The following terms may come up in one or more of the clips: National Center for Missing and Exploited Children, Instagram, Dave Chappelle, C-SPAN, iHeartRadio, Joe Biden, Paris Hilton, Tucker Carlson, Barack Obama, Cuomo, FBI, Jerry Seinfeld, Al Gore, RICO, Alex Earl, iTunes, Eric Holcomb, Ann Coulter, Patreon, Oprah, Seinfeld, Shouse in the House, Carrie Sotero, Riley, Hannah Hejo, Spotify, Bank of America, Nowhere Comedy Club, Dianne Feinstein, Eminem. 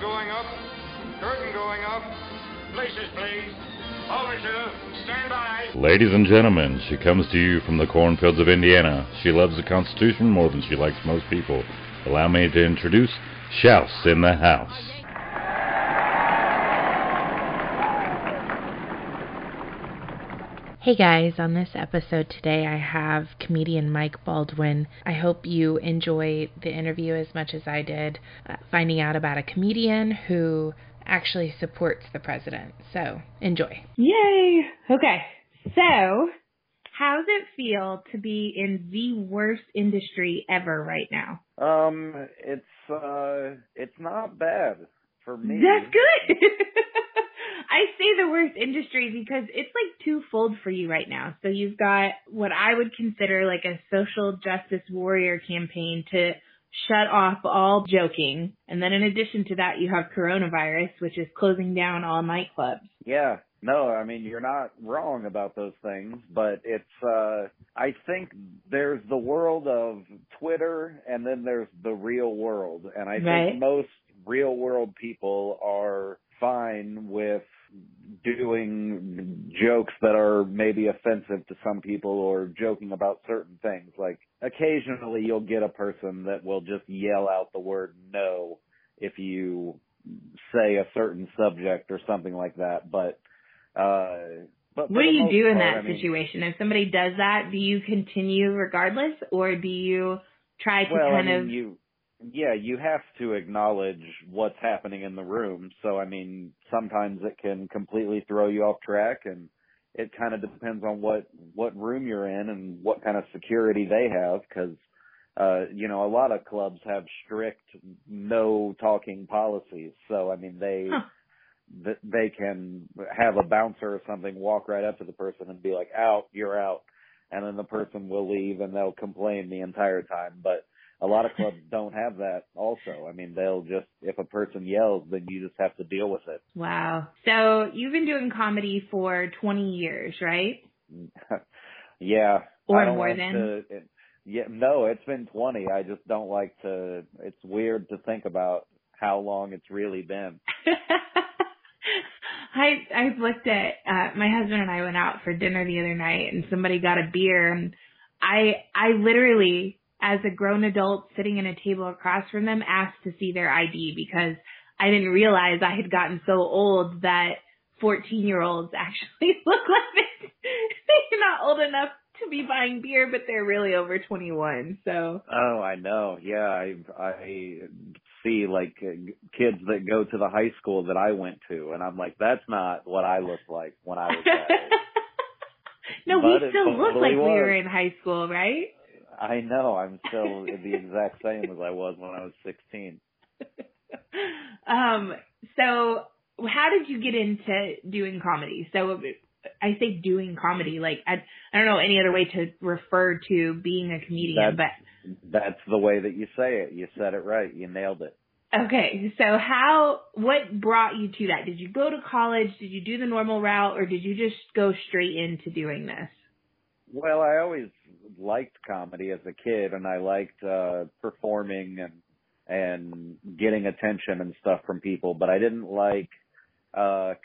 Curtain going up. Curtain going up. Places, please. Overture. Stand by. Ladies and gentlemen, she comes to you from the cornfields of Indiana. She loves the Constitution more than she likes most people. Allow me to introduce Shouse in the House. Hey guys, on this episode today I have comedian Mike Baldwin. I hope you enjoy the interview as much as I did, finding out about a comedian who actually supports the president. So, enjoy. Yay! Okay, so how does it feel to be in the worst industry ever right now? It's not bad for me. That's good! I say the worst industry because it's like twofold for you right now. So you've got what I would consider like a social justice warrior campaign to shut off all joking. And then in addition to that, you have coronavirus, which is closing down all nightclubs. Yeah. No, I mean, you're not wrong about those things, but it's, I think there's the world of Twitter and then there's the real world. And I think most real world people are fine with doing jokes that are maybe offensive to some people or joking about certain things. Like occasionally you'll get a person that will just yell out the word no if you say a certain subject or something like that. But what do you do in that situation? If somebody does that, do you continue regardless or do you try to Yeah, you have to acknowledge what's happening in the room. So, I mean, sometimes it can completely throw you off track, and it kind of depends on what room you're in and what kind of security they have, because, you know, a lot of clubs have strict no-talking policies. So, I mean, they can have a bouncer or something walk right up to the person and be like, out, you're out, and then the person will leave, and they'll complain the entire time, but a lot of clubs don't have that also. I mean, they'll just, if a person yells, then you just have to deal with it. Wow. So you've been doing comedy for 20 years, right? Yeah. Or more than? Yeah, no, it's been 20. I just don't like to, it's weird to think about how long it's really been. I've looked at, my husband and I went out for dinner the other night and somebody got a beer and I literally, as a grown adult sitting in a table across from them, asked to see their ID because I didn't realize I had gotten so old that 14-year-olds actually look like they're not old enough to be buying beer, but they're really over 21. So. Oh, I know. Yeah, I see like kids that go to the high school that I went to, and I'm like, that's not what I looked like when I was that old. No, but we still look like we were in high school, right? I know. I'm still the exact same as I was when I was 16. So how did you get into doing comedy? So I say doing comedy. Like, I don't know any other way to refer to being a comedian. That's the way that you say it. You said it right. You nailed it. Okay. So what brought you to that? Did you go to college? Did you do the normal route? Or did you just go straight into doing this? Well, I always liked comedy as a kid, and I liked performing and getting attention and stuff from people, but I didn't like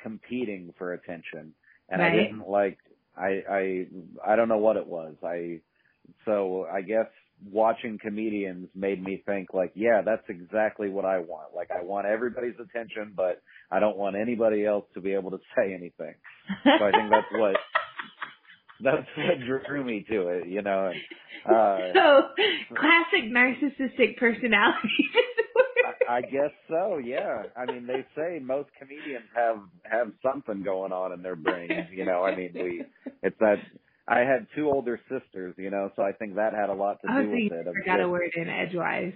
competing for attention. And right. I didn't like I don't know what it was. So I guess watching comedians made me think like, yeah, that's exactly what I want. Like I want everybody's attention, but I don't want anybody else to be able to say anything. So I think that's what that's what drew me to it, you know. So, classic narcissistic personality disorder. I guess so, yeah. I mean, they say most comedians have something going on in their brains, you know. I mean, it's that I had two older sisters, you know, so I think that had a lot to do with it. I got a word in edgewise.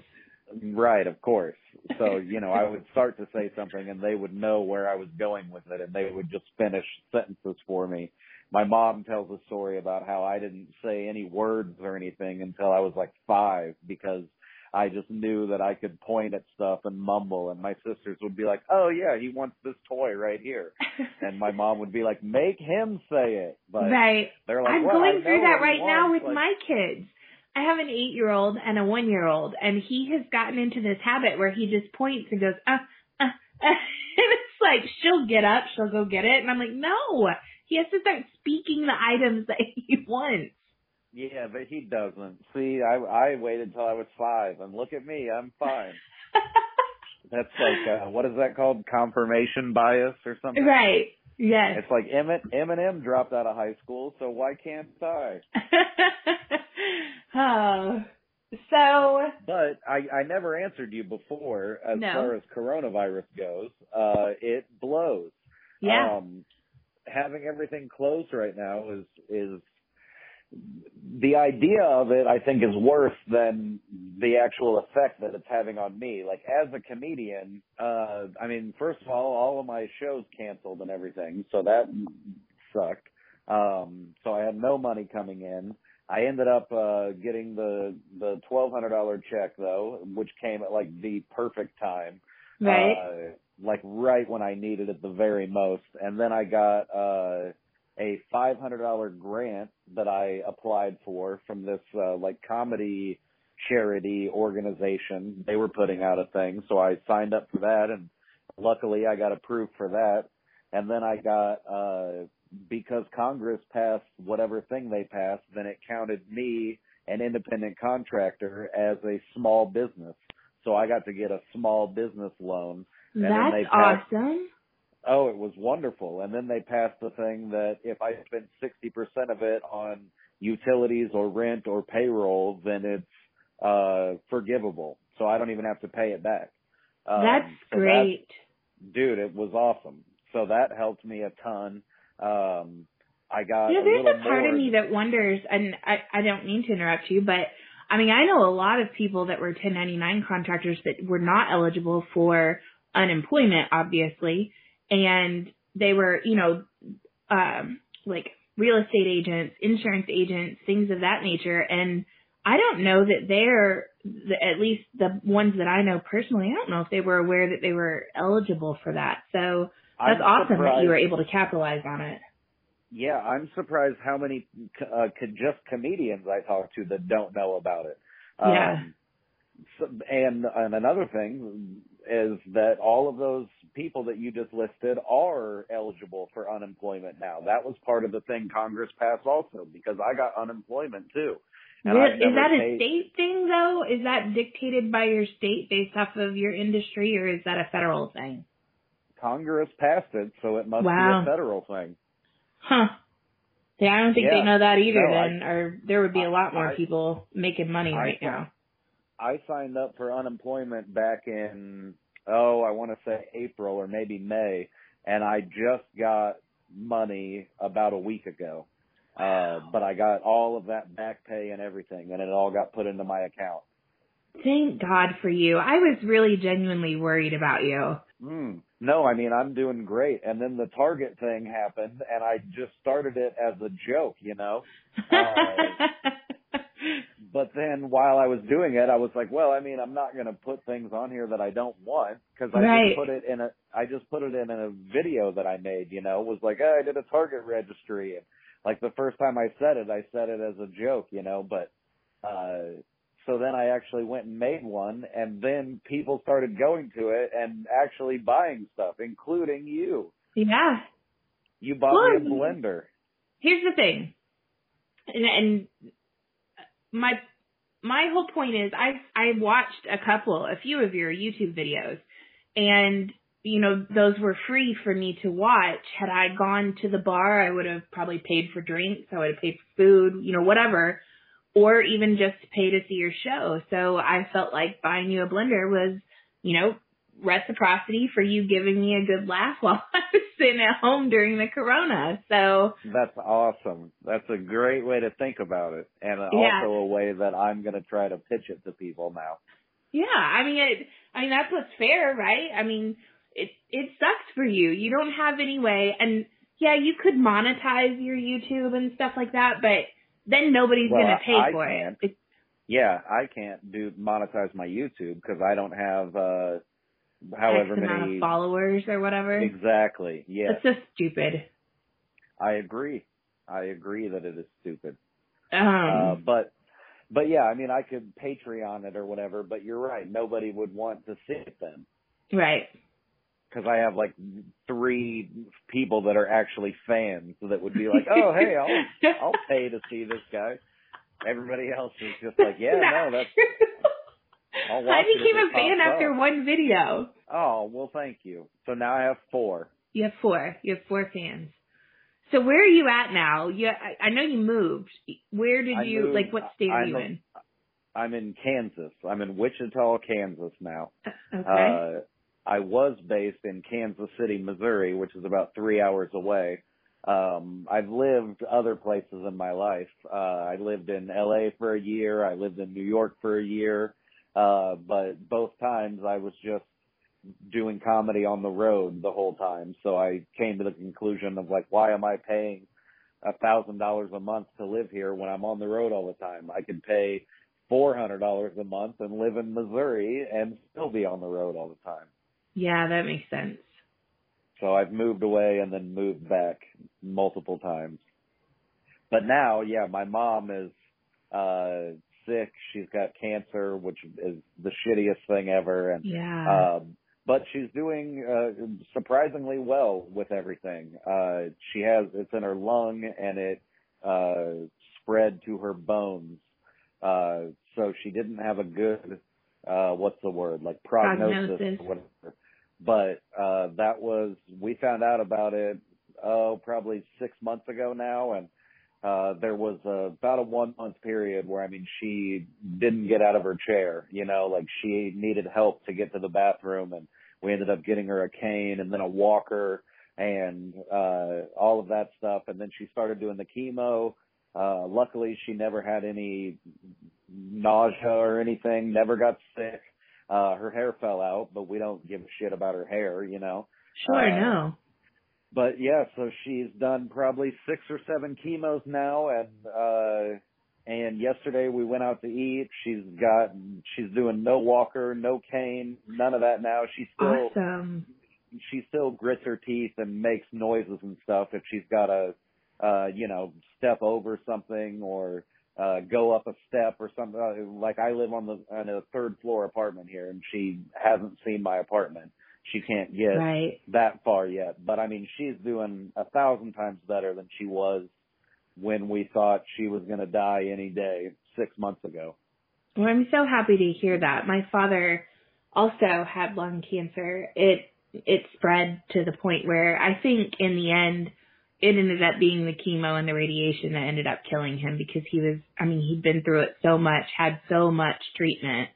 Right, of course. So, you know, I would start to say something and they would know where I was going with it and they would just finish sentences for me. My mom tells a story about how I didn't say any words or anything until I was like 5 because I just knew that I could point at stuff and mumble and my sisters would be like, oh yeah, he wants this toy right here. And my mom would be like, make him say it. But right. They're like, I'm going through that right now with my kids. I have an 8-year-old and a 1-year-old and he has gotten into this habit where he just points and goes, And it's like, she'll get up, she'll go get it. And I'm like, no, he has to start speaking the items that he wants. Yeah, but he doesn't. See, I waited till I was 5, and look at me, I'm fine. That's like, what is that called? Confirmation bias or something? Right, yes. It's like Eminem dropped out of high school, so why can't I? Oh, so. But I never answered you before as far as coronavirus goes. It blows. Yeah. Having everything closed right now is the idea of it, I think, is worse than the actual effect that it's having on me. Like, as a comedian, I mean, first of all of my shows canceled and everything, so that sucked. So I had no money coming in. I ended up getting the $1,200 check, though, which came at, like, the perfect time. Right. Like, right when I needed it the very most. And then I got a $500 grant that I applied for from this, like, comedy charity organization. They were putting out a thing, so I signed up for that, and luckily I got approved for that. And then I got, because Congress passed whatever thing they passed, then it counted me, an independent contractor, as a small business. So I got to get a small business loan. And that's then they passed, awesome. Oh, it was wonderful. And then they passed the thing that if I spend 60% of it on utilities or rent or payroll, then it's forgivable. So I don't even have to pay it back. That's so great. Dude, it was awesome. So that helped me a ton. I got a little more. There's a part of me that wonders, and I don't mean to interrupt you, but, I mean, I know a lot of people that were 1099 contractors that were not eligible for unemployment, obviously, and they were, you know, like real estate agents, insurance agents, things of that nature. And I don't know that they're, at least the ones that I know personally, I don't know if they were aware that they were eligible for that. So that's awesome that you were able to capitalize on it. Yeah, I'm surprised how many just comedians I talk to that don't know about it. Yeah. So, and another thing is that all of those people that you just listed are eligible for unemployment now. That was part of the thing Congress passed also, because I got unemployment too. And is that a state thing, though? Is that dictated by your state based off of your industry, or is that a federal thing? Congress passed it, so it must be a federal thing. Huh. Yeah, I don't think they know that either then, or there would be a lot more people making money right now. I signed up for unemployment back in, I want to say April or maybe May, and I just got money about a week ago. Wow. But I got all of that back pay and everything, and it all got put into my account. Thank God for you. I was really genuinely worried about you. No, I mean, I'm doing great. And then the Target thing happened, and I just started it as a joke, you know. But then while I was doing it, I was like, well, I mean, I'm not going to put things on here that I don't want, because I just put it in a video that I made, you know. It was like, I did a Target registry. And, like, the first time I said it as a joke, you know, but so then I actually went and made one, and then people started going to it and actually buying stuff, including you. Yeah. You bought me a blender. Here's the thing. And my whole point is I watched a few of your YouTube videos, and, you know, those were free for me to watch. Had I gone to the bar, I would have probably paid for drinks. I would have paid for food, you know, whatever. Or even just to pay to see your show. So I felt like buying you a blender was, you know, reciprocity for you giving me a good laugh while I was sitting at home during the corona. So that's awesome. That's a great way to think about it. And also a way that I'm going to try to pitch it to people now. Yeah. I mean, that's what's fair, right? I mean, it sucks for you. You don't have any way. And yeah, you could monetize your YouTube and stuff like that, but then nobody's going to pay for it. I can't monetize my YouTube because I don't have however many followers or whatever. Exactly. Yeah. It's just stupid. I agree that it is stupid. But yeah, I mean, I could Patreon it or whatever. But you're right. Nobody would want to see it then. Right. because I have like 3 people that are actually fans that would be like, oh, hey, I'll pay to see this guy. Everybody else is just like, yeah, no, that's... I became a fan after 1 video. Oh, well, thank you. So now I have 4. You have 4. You have 4 fans. So where are you at now? I know you moved. Where did you moved, like? What state are you in? I'm in Kansas. I'm in Wichita, Kansas now. Okay. I was based in Kansas City, Missouri, which is about 3 hours away. I've lived other places in my life. I lived in L.A. for a year. I lived in New York for a year. But both times I was just doing comedy on the road the whole time. So I came to the conclusion of like, why am I paying $1,000 a month to live here when I'm on the road all the time? I could pay $400 a month and live in Missouri and still be on the road all the time. Yeah, that makes sense. So I've moved away and then moved back multiple times. But now, yeah, my mom is, sick. She's got cancer, which is the shittiest thing ever. And, yeah. But she's doing, surprisingly well with everything. She has, it's in her lung and it, spread to her bones. So she didn't have a good, what's the word? Like prognosis or whatever. But, that was, we found out about it, probably 6 months ago now. And, there was about a 1 month period where, I mean, she didn't get out of her chair, you know, like she needed help to get to the bathroom, and we ended up getting her a cane and then a walker and all of that stuff. And then she started doing the chemo. Luckily, she never had any nausea or anything, never got sick. Her hair fell out, but we don't give a shit about her hair, you know. Sure, no. But yeah, so she's done probably 6 or 7 chemos now, and yesterday we went out to eat. She's doing no walker, no cane, none of that now. She still grits her teeth and makes noises and stuff if she's got to, you know, step over something or go up a step or something. Like I live on a 3rd floor apartment here, and she hasn't seen my apartment. She can't get that far yet. But, I mean, she's doing 1,000 times better than she was when we thought she was going to die any day 6 months ago. Well, I'm so happy to hear that. My father also had lung cancer. It spread to the point where I think in the end it ended up being the chemo and the radiation that ended up killing him, because he'd been through it so much, had so much treatment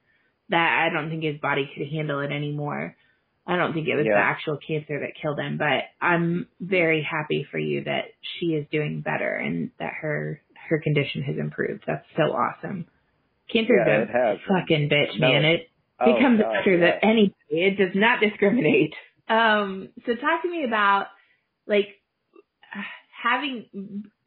that I don't think his body could handle it anymore. I don't think it was the actual cancer that killed him, but I'm very happy for you that she is doing better and that her condition has improved. That's so awesome. Cancer's a fucking bitch, man. It becomes after anybody. It does not discriminate. So talk to me about like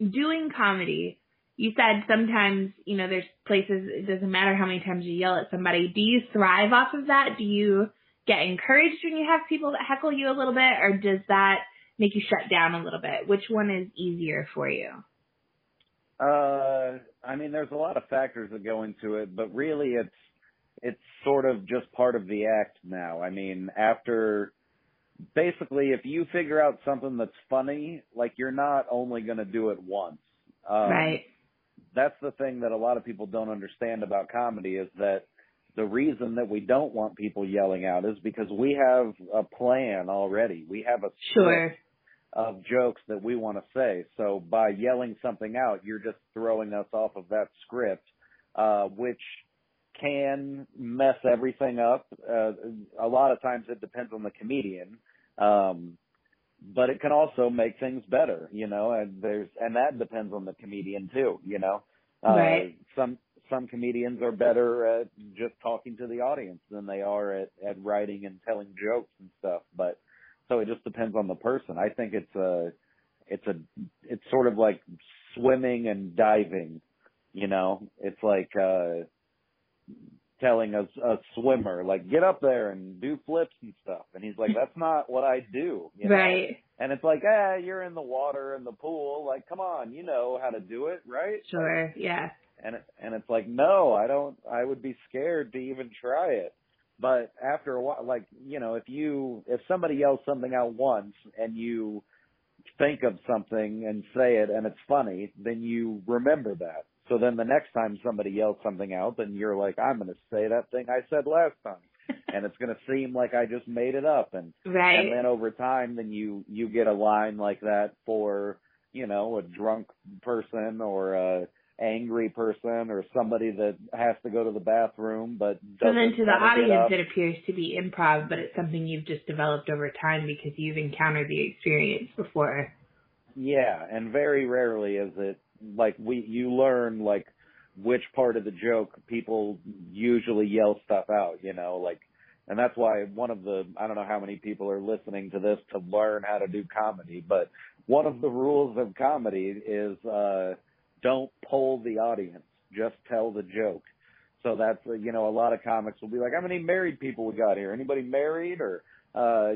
doing comedy. You said sometimes, you know, there's places, it doesn't matter how many times you yell at somebody. Do you thrive off of that? Do you get encouraged when you have people that heckle you a little bit, or does that make you shut down a little bit? Which one is easier for you? I mean, there's a lot of factors that go into it, but really it's sort of just part of the act now. I mean, after basically if you figure out something that's funny, like you're not only going to do it once. Right. That's the thing that a lot of people don't understand about comedy is that the reason that we don't want people yelling out is because we have a plan already. We have a script of jokes that we want to say. So by yelling something out, you're just throwing us off of that script, which can mess everything up. A lot of times it depends on the comedian, but it can also make things better, you know, and that depends on the comedian too, you know. Right. Some comedians are better at just talking to the audience than they are at writing and telling jokes and stuff. But so it just depends on the person. I think it's sort of like swimming and diving, you know, it's like, telling a swimmer, like, get up there and do flips and stuff. And he's like, that's not what I do. You know? Right. And it's like, you're in the water and the pool. Like, come on, you know how to do it, right? Sure. Yeah. And it's like, no, I would be scared to even try it. But after a while, like, you know, if somebody yells something out once and you think of something and say it and it's funny, then you remember that. So then the next time somebody yells something out, then you're like, I'm going to say that thing I said last time. And it's going to seem like I just made it up. And, right. And then over time, then you get a line like that for, you know, a drunk person or a angry person or somebody that has to go to the bathroom, but doesn't. So then to the audience, it appears to be improv, but it's something you've just developed over time because you've encountered the experience before. Yeah. And very rarely is it like you learn like which part of the joke people usually yell stuff out, you know, like, and that's why I don't know how many people are listening to this to learn how to do comedy, but one of the rules of comedy is, don't poll the audience, just tell the joke. So that's, you know, a lot of comics will be like, how many married people we got here? Anybody married? Or,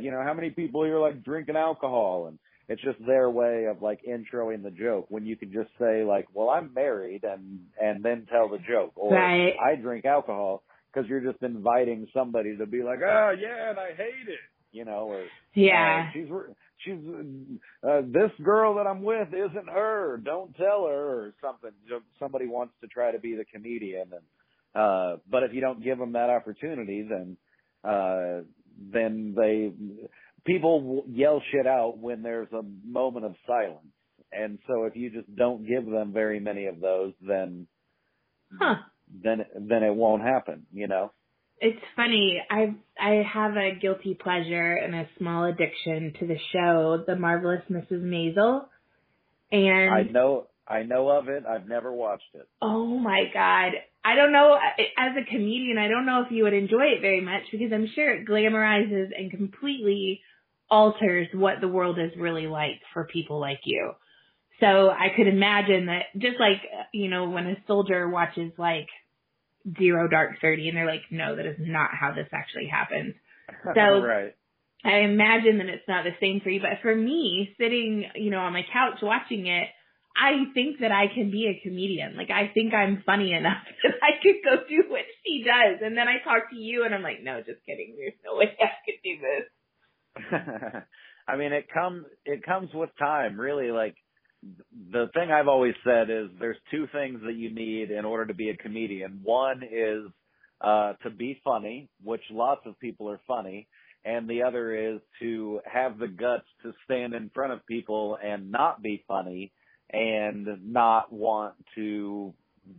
you know, how many people here like drinking alcohol? And it's just their way of like introing the joke when you can just say like, well, I'm married and then tell the joke, or right. I drink alcohol, because you're just inviting somebody to be like, oh yeah, and I hate it, you know, or yeah, she's this girl that I'm with isn't her, don't tell her, or something. Somebody wants to try to be the comedian, and but if you don't give them that opportunity, then people yell shit out when there's a moment of silence. And so if you just don't give them very many of those, then it won't happen, you know? It's funny. I have a guilty pleasure and a small addiction to the show, The Marvelous Mrs. Maisel. And I know of it. I've never watched it. Oh my God. I don't know, as a comedian, I don't know if you would enjoy it very much, because I'm sure it glamorizes and completely alters what the world is really like for people like you. So I could imagine that, just like, you know, when a soldier watches like Zero Dark 30 and they're like, no, that is not how this actually happens. So right. I imagine that it's not the same for you. But for me, sitting, you know, on my couch watching it, I think that I can be a comedian. Like, I think I'm funny enough that I could go do what she does. And then I talk to you and I'm like, no, just kidding. There's no way I could do this. I mean, it comes with time, really. Like, the thing I've always said is there's two things that you need in order to be a comedian. One is to be funny, which lots of people are funny. And the other is to have the guts to stand in front of people and not be funny, and not want to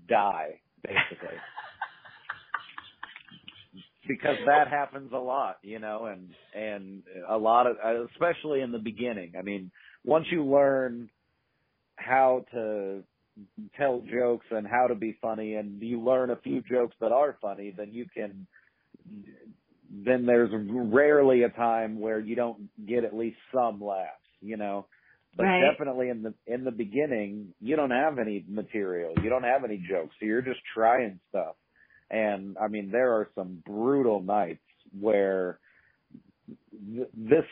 die, basically. Because that happens a lot, you know, and a lot of, especially in the beginning. I mean, once you learn how to tell jokes and how to be funny, and you learn a few jokes that are funny, then there's rarely a time where you don't get at least some laughs, you know. But right. Definitely in the beginning, you don't have any material. You don't have any jokes. So you're just trying stuff. And, I mean, there are some brutal nights where this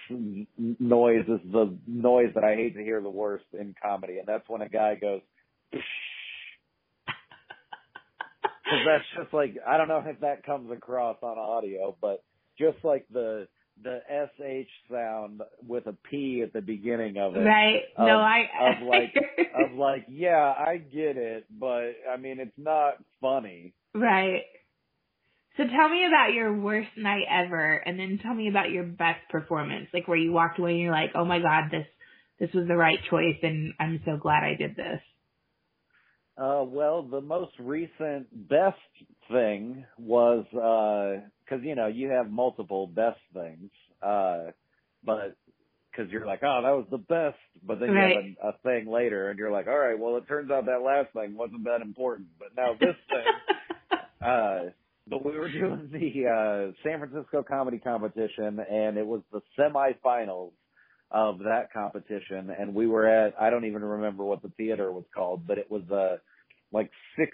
noise is the noise that I hate to hear the worst in comedy. And that's when a guy goes, psh. Because that's just like, I don't know if that comes across on audio, but just like the SH sound with a P at the beginning of it. Right. Yeah, I get it, but I mean, it's not funny. Right. So tell me about your worst night ever, and then tell me about your best performance, like where you walked away and you're like, oh my God, this was the right choice, and I'm so glad I did this. Well, the most recent best thing was, because, you know, you have multiple best things, but because you're like, oh, that was the best, but then right. You have a thing later, and you're like, all right, well, it turns out that last thing wasn't that important, but now this thing. But we were doing the San Francisco Comedy Competition, and it was the semifinals of that competition, and we were at, I don't even remember what the theater was called, but it was a like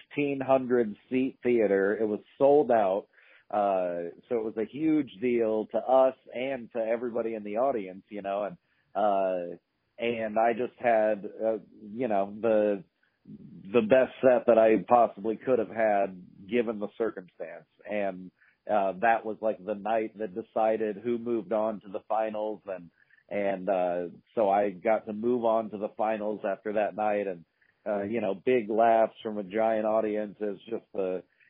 1,600 seat theater. It was sold out. So it was a huge deal to us and to everybody in the audience, you know, and I just had, you know, the best set that I possibly could have had given the circumstance. And That was like the night that decided who moved on to the finals. And so I got to move on to the finals after that night. And big laughs from a giant audience is just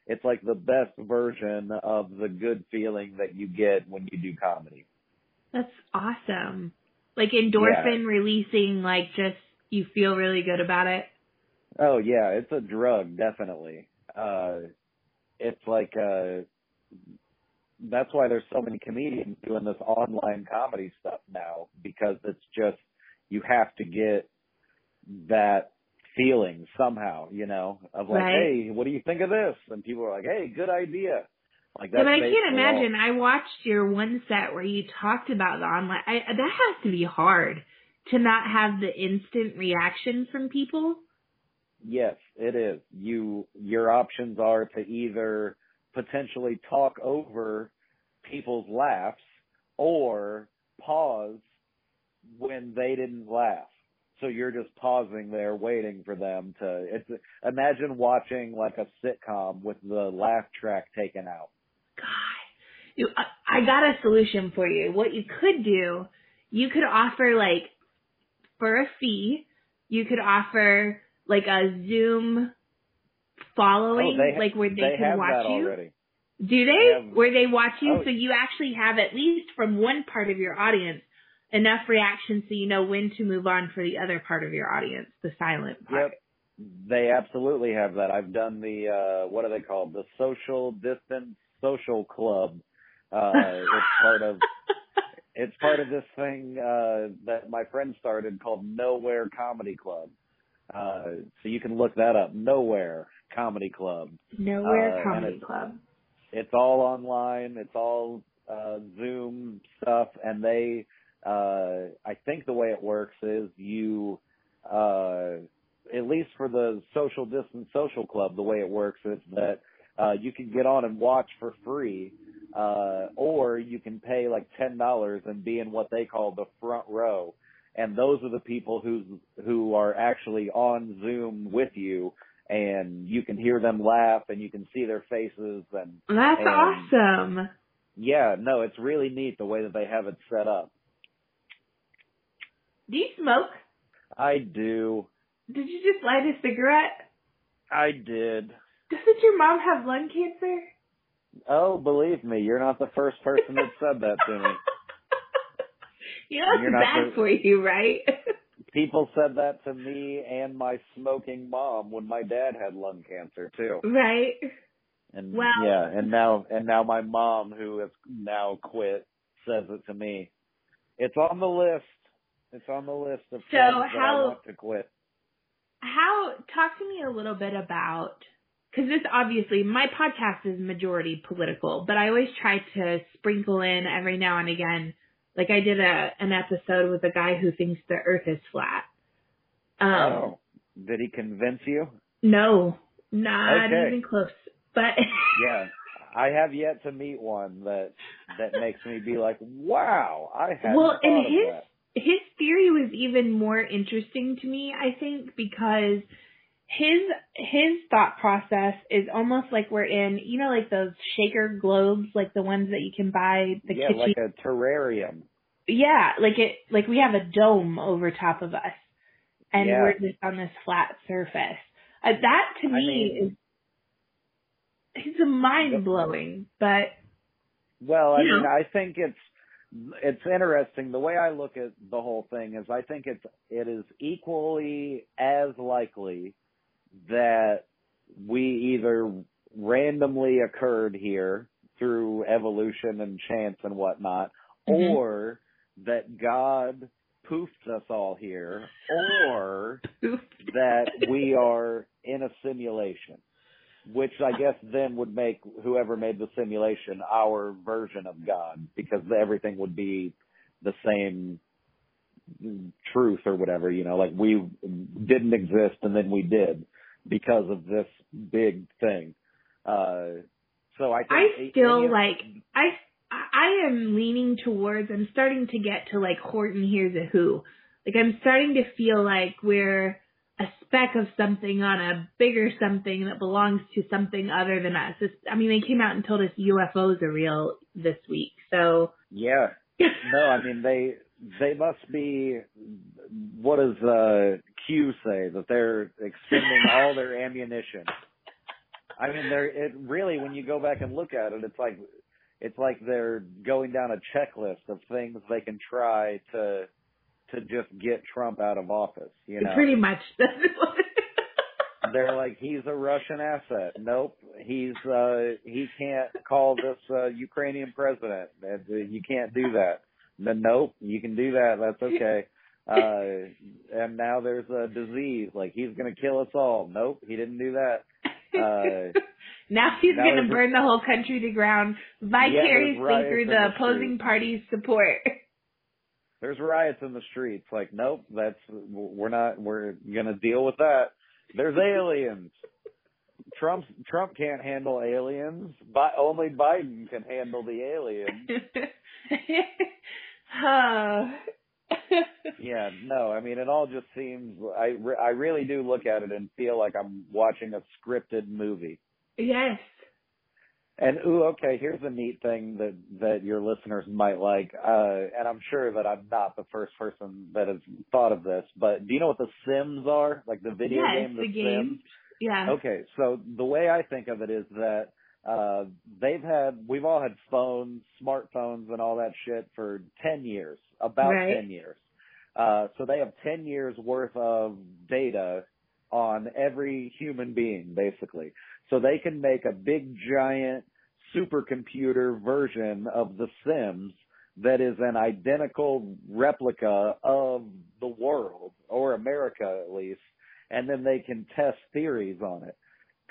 it's like the best version of the good feeling that you get when you do comedy. That's awesome. Like endorphin releasing, like just you feel really good about it. Oh yeah. It's a drug. Definitely. It's like, that's why there's so many comedians doing this online comedy stuff now, because it's just, you have to get that feeling somehow, of like, hey, what do you think of this? And people are like, hey, good idea. Like that. But I can't imagine. I watched your one set where you talked about the online. That has to be hard to not have the instant reaction from people. Yes, it is. Your options are to either potentially talk over people's laughs or pause when they didn't laugh. So you're just pausing there waiting for them to imagine watching like a sitcom with the laugh track taken out. God, I got a solution for you. What you could do, you could offer like for a fee, you could offer like a Zoom following, like where they can watch you. Already. Do they? Where they watch you? So you actually have at least from one part of your audience enough reaction so you know when to move on for the other part of your audience, the silent part. Yep. They absolutely have that. I've done the, what are they called? The Social Distance Social Club. It's part of this thing that my friend started called Nowhere Comedy Club. So you can look that up. Nowhere Comedy Club. Nowhere Comedy Club. It's all online. It's all Zoom stuff. And they... I think the way it works is you, at least for the Social Distance Social Club, the way it works is that, you can get on and watch for free, or you can pay like $10 and be in what they call the front row. And those are the people who are actually on Zoom with you, and you can hear them laugh and you can see their faces. That's awesome. Yeah, no, it's really neat the way that they have it set up. Do you smoke? I do. Did you just light a cigarette? I did. Doesn't your mom have lung cancer? Oh, believe me, you're not the first person that said that to me. You know, it's bad for you, right? People said that to me and my smoking mom when my dad had lung cancer, too. Right. And well, yeah, and now my mom, who has now quit, says it to me. It's on the list. It's on the list of things that I want to quit. Talk to me a little bit about, because this obviously, my podcast is majority political, but I always try to sprinkle in every now and again. Like I did an episode with a guy who thinks the earth is flat. Did he convince you? No, not even close. But yeah. I have yet to meet one that makes me be like, wow, I hadn't thought of that. His theory was even more interesting to me, I think, because his thought process is almost like we're in, like those shaker globes, like the ones that you can buy. Yeah, like a terrarium. Yeah, like we have a dome over top of us, and we're just on this flat surface. That to me is mind blowing, but. Well, I mean, I think it's interesting. The way I look at the whole thing is I think it is equally as likely that we either randomly occurred here through evolution and chance and whatnot, or that God poofed us all here, or that we are in a simulation, which I guess then would make whoever made the simulation our version of God, because everything would be the same truth or whatever, like we didn't exist and then we did because of this big thing. So I think I am leaning towards, I'm starting to get to like Horton Hears a Who. Like I'm starting to feel like we're a speck of something on a bigger something that belongs to something other than us. I mean, they came out and told us UFOs are real this week. So yeah, no, I mean they must be. What does Q say? That they're expending all their ammunition. I mean, it really, when you go back and look at it, it's like they're going down a checklist of things they can try to just get Trump out of office, you know. Pretty much. They're like, he's a Russian asset. Nope. He can't call this Ukrainian president. You can't do that. Nope. You can do that. That's okay. And now there's a disease. Like, he's going to kill us all. Nope. He didn't do that. Now he's going to burn the whole country to ground vicariously through the opposing party's support. There's riots in the streets. Like, nope, we're going to deal with that. There's aliens. Trump can't handle aliens. Only Biden can handle the aliens. Yeah, no, I mean, it all just seems, I really do look at it and feel like I'm watching a scripted movie. Yes. And, ooh, okay, here's a neat thing that your listeners might like, and I'm sure that I'm not the first person that has thought of this, but do you know what The Sims are? Like the video game, The Sims? Yeah. Okay, so the way I think of it is that we've all had phones, smartphones and all that shit for 10 years, about 10 years. So they have 10 years worth of data on every human being, basically. So they can make a big, giant supercomputer version of The Sims that is an identical replica of the world, or America at least, and then they can test theories on it.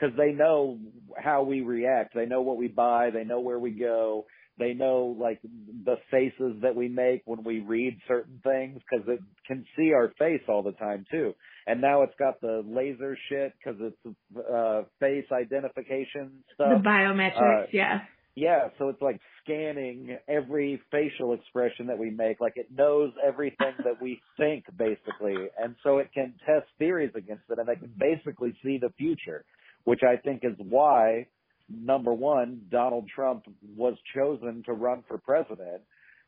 Because they know how we react. They know what we buy. They know where we go. They know, like, the faces that we make when we read certain things, because it can see our face all the time, too. And now it's got the laser shit because it's face identification stuff. The biometrics, yeah. Yeah, so it's like scanning every facial expression that we make. Like, it knows everything that we think, basically. And so it can test theories against it, and they can basically see the future, which I think is why, number one, Donald Trump was chosen to run for president,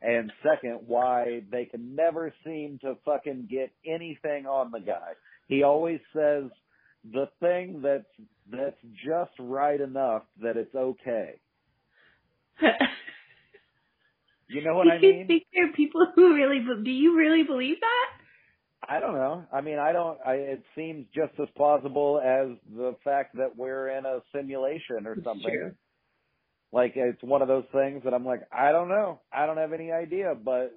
and second, why they can never seem to fucking get anything on the guy. He always says the thing that's just right enough that it's okay. You know what I mean? You think there are people who do you really believe that? I don't know. I mean, it seems just as plausible as the fact that we're in a simulation or something. Sure. Like, it's one of those things that I'm like, I don't know. I don't have any idea, but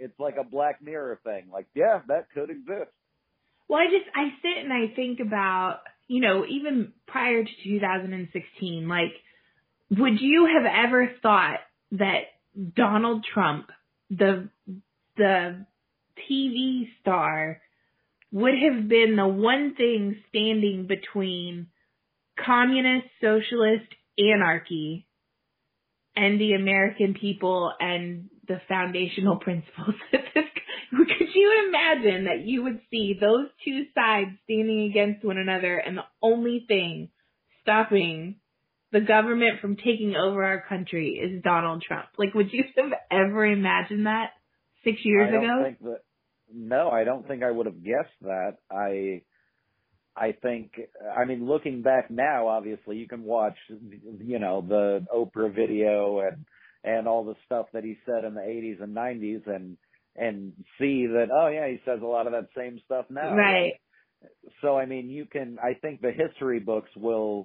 it's like a Black Mirror thing. Like, yeah, that could exist. Well, I sit and I think about, you know, even prior to 2016, like, would you have ever thought that Donald Trump, the TV star, would have been the one thing standing between communist, socialist, anarchy, and the American people and the foundational principles? Could you imagine that you would see those two sides standing against one another, and the only thing stopping the government from taking over our country is Donald Trump? Like, would you have ever imagined that 6 years ago? No, I don't think I would have guessed that. I think, I mean, looking back now, obviously, you can watch, you know, the Oprah video and all the stuff that he said in the 80s and 90s and see that, oh, yeah, he says a lot of that same stuff now. Right. So, I mean, I think the history books will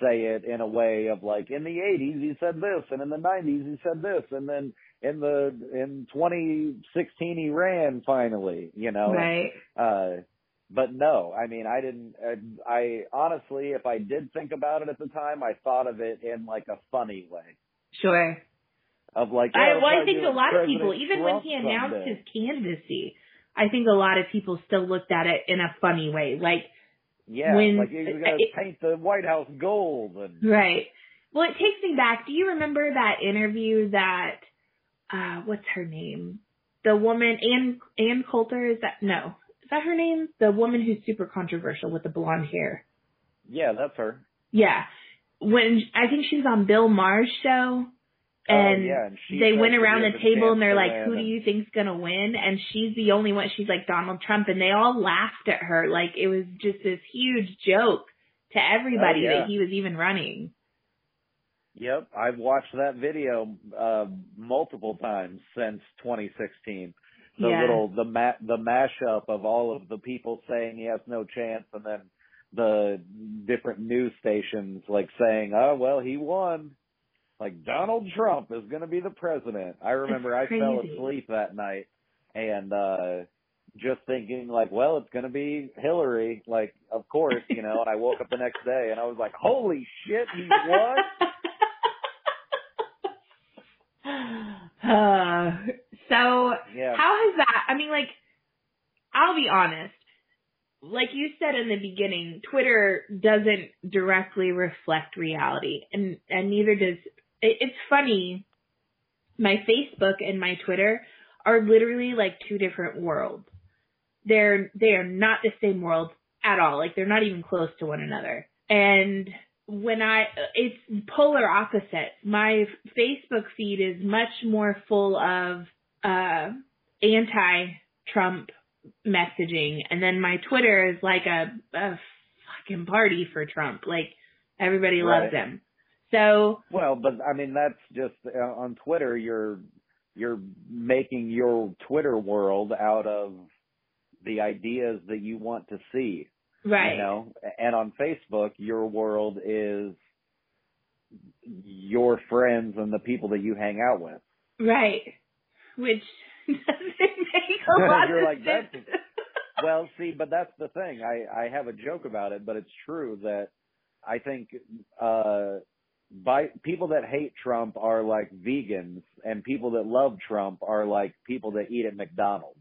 say it in a way of, like, in the 80s he said this, and in the 90s he said this, and then in 2016 he ran finally, you know. Right. But no, I mean, I didn't. I honestly, if I did think about it at the time, I thought of it in like a funny way. Sure. Of like, I think a lot of people, even when he announced his candidacy, I think a lot of people still looked at it in a funny way, like. Yeah, like you're going to paint the White House gold. Right. Well, it takes me back. Do you remember that interview that, what's her name? The woman, Ann Coulter, is that? No. Is that her name? The woman who's super controversial with the blonde hair. Yeah, that's her. Yeah. When I think she was on Bill Maher's show, and, and they went around the table and they're like, who do you think's going to win? And she's the only one. She's like, Donald Trump. And they all laughed at her. Like, it was just this huge joke to everybody that he was even running. Yep. I've watched that video multiple times since 2016. The mashup of all of the people saying he has no chance, and then the different news stations like saying, oh, well, he won. Like, Donald Trump is going to be the president. I remember I fell asleep that night and just thinking, like, well, it's going to be Hillary. Like, of course, you know, and I woke up the next day and I was like, holy shit, he won. How has that, I mean, like, I'll be honest. Like you said in the beginning, Twitter doesn't directly reflect reality, and neither does it. It's funny. My Facebook and my Twitter are literally like two different worlds. They are not the same world at all. Like, they're not even close to one another. And it's polar opposites. My Facebook feed is much more full of anti-Trump messaging, and then my Twitter is like a fucking party for Trump. Like, everybody loves him. So but I mean, that's just on Twitter. You're making your Twitter world out of the ideas that you want to see, right? You know, and on Facebook, your world is your friends and the people that you hang out with, right? Which doesn't make a lot of sense. Well, see, but that's the thing. I have a joke about it, but it's true that I think people that hate Trump are like vegans, and people that love Trump are like people that eat at McDonald's.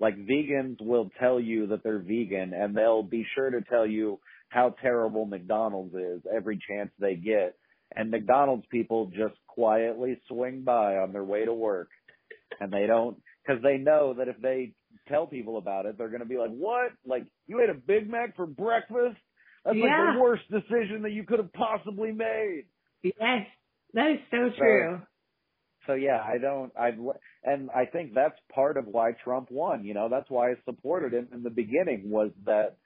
Like, vegans will tell you that they're vegan, and they'll be sure to tell you how terrible McDonald's is every chance they get. And McDonald's people just quietly swing by on their way to work. And they don't, because they know that if they tell people about it, they're going to be like, what? Like, you ate a Big Mac for breakfast? That's like the worst decision that you could have possibly made. Yes, that is so true. So yeah, and I think that's part of why Trump won. You know, that's why I supported him in the beginning, was that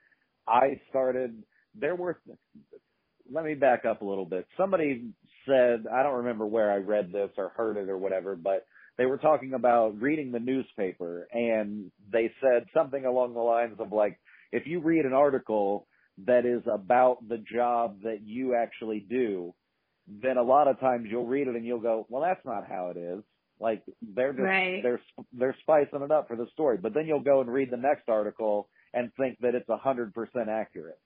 let me back up a little bit. Somebody said, I don't remember where I read this or heard it or whatever, but they were talking about reading the newspaper, and they said something along the lines of, like, if you read an article that is about the job that you actually do, then a lot of times you'll read it and you'll go, well, that's not how it is. Like, they're just, they're spicing it up for the story. But then you'll go and read the next article and think that it's 100% accurate.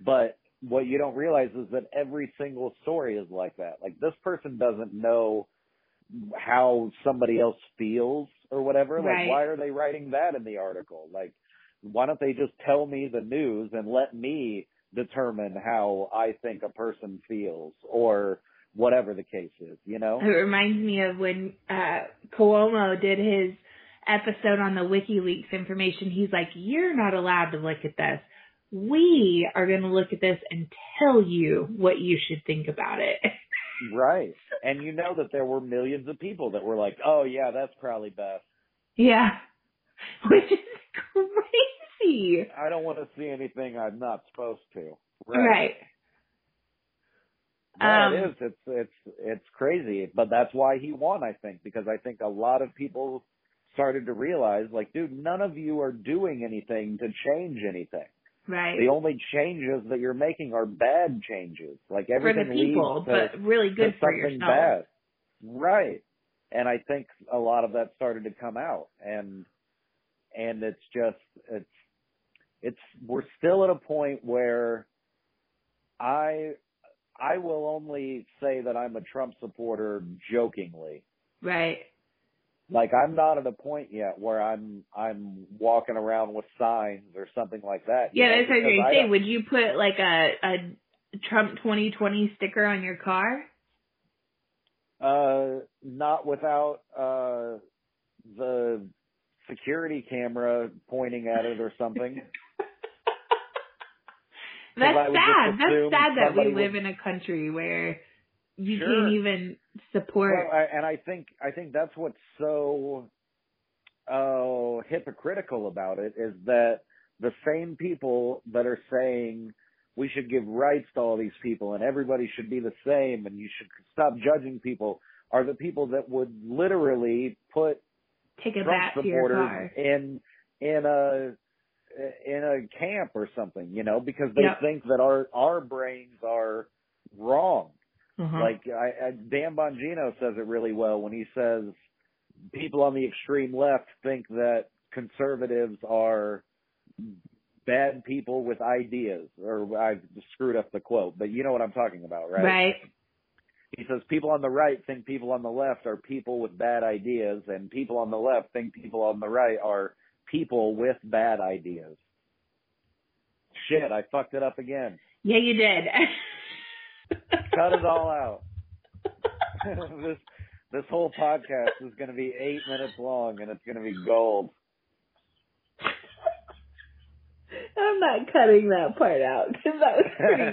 But what you don't realize is that every single story is like that. Like, this person doesn't know how somebody else feels or whatever. Like, why are they writing that in the article? Like, why don't they just tell me the news and let me determine how I think a person feels or whatever the case is, you know? It reminds me of when Cuomo did his episode on the WikiLeaks information. He's like, you're not allowed to look at this. We are going to look at this and tell you what you should think about it. Right. And you know that there were millions of people that were like, oh, yeah, that's probably best. Yeah. Which is crazy. I don't want to see anything I'm not supposed to. Right. It is. It's crazy. But that's why he won, I think, because I think a lot of people started to realize, like, dude, none of you are doing anything to change anything. Right. The only changes that you're making are bad changes. Like, everything for the people, but really good for yourself. Bad. Right. And I think a lot of that started to come out, and it's just we're still at a point where I will only say that I'm a Trump supporter jokingly. Right. Like, I'm not at a point yet where I'm walking around with signs or something like that. Yeah, that's what you're saying. Would you put, like, a Trump 2020 sticker on your car? Not without the security camera pointing at it or something. That's sad. That's sad that we live in a country where you can't even support. Well, I think that's what's so hypocritical about it is that the same people that are saying we should give rights to all these people and everybody should be the same and you should stop judging people are the people that would literally put Trump supporters in a camp or something, you know, because they think that our brains are wrong. Uh-huh. Like Dan Bongino says it really well when he says people on the extreme left think that conservatives are bad people with ideas, or I've screwed up the quote, but you know what I'm talking about, right? Right. He says people on the right think people on the left are people with bad ideas, and people on the left think people on the right are people with bad ideas. Shit, I fucked it up again. Yeah, you did. Cut it all out. This whole podcast is going to be 8 minutes long, and it's going to be gold. I'm not cutting that part out, because that was pretty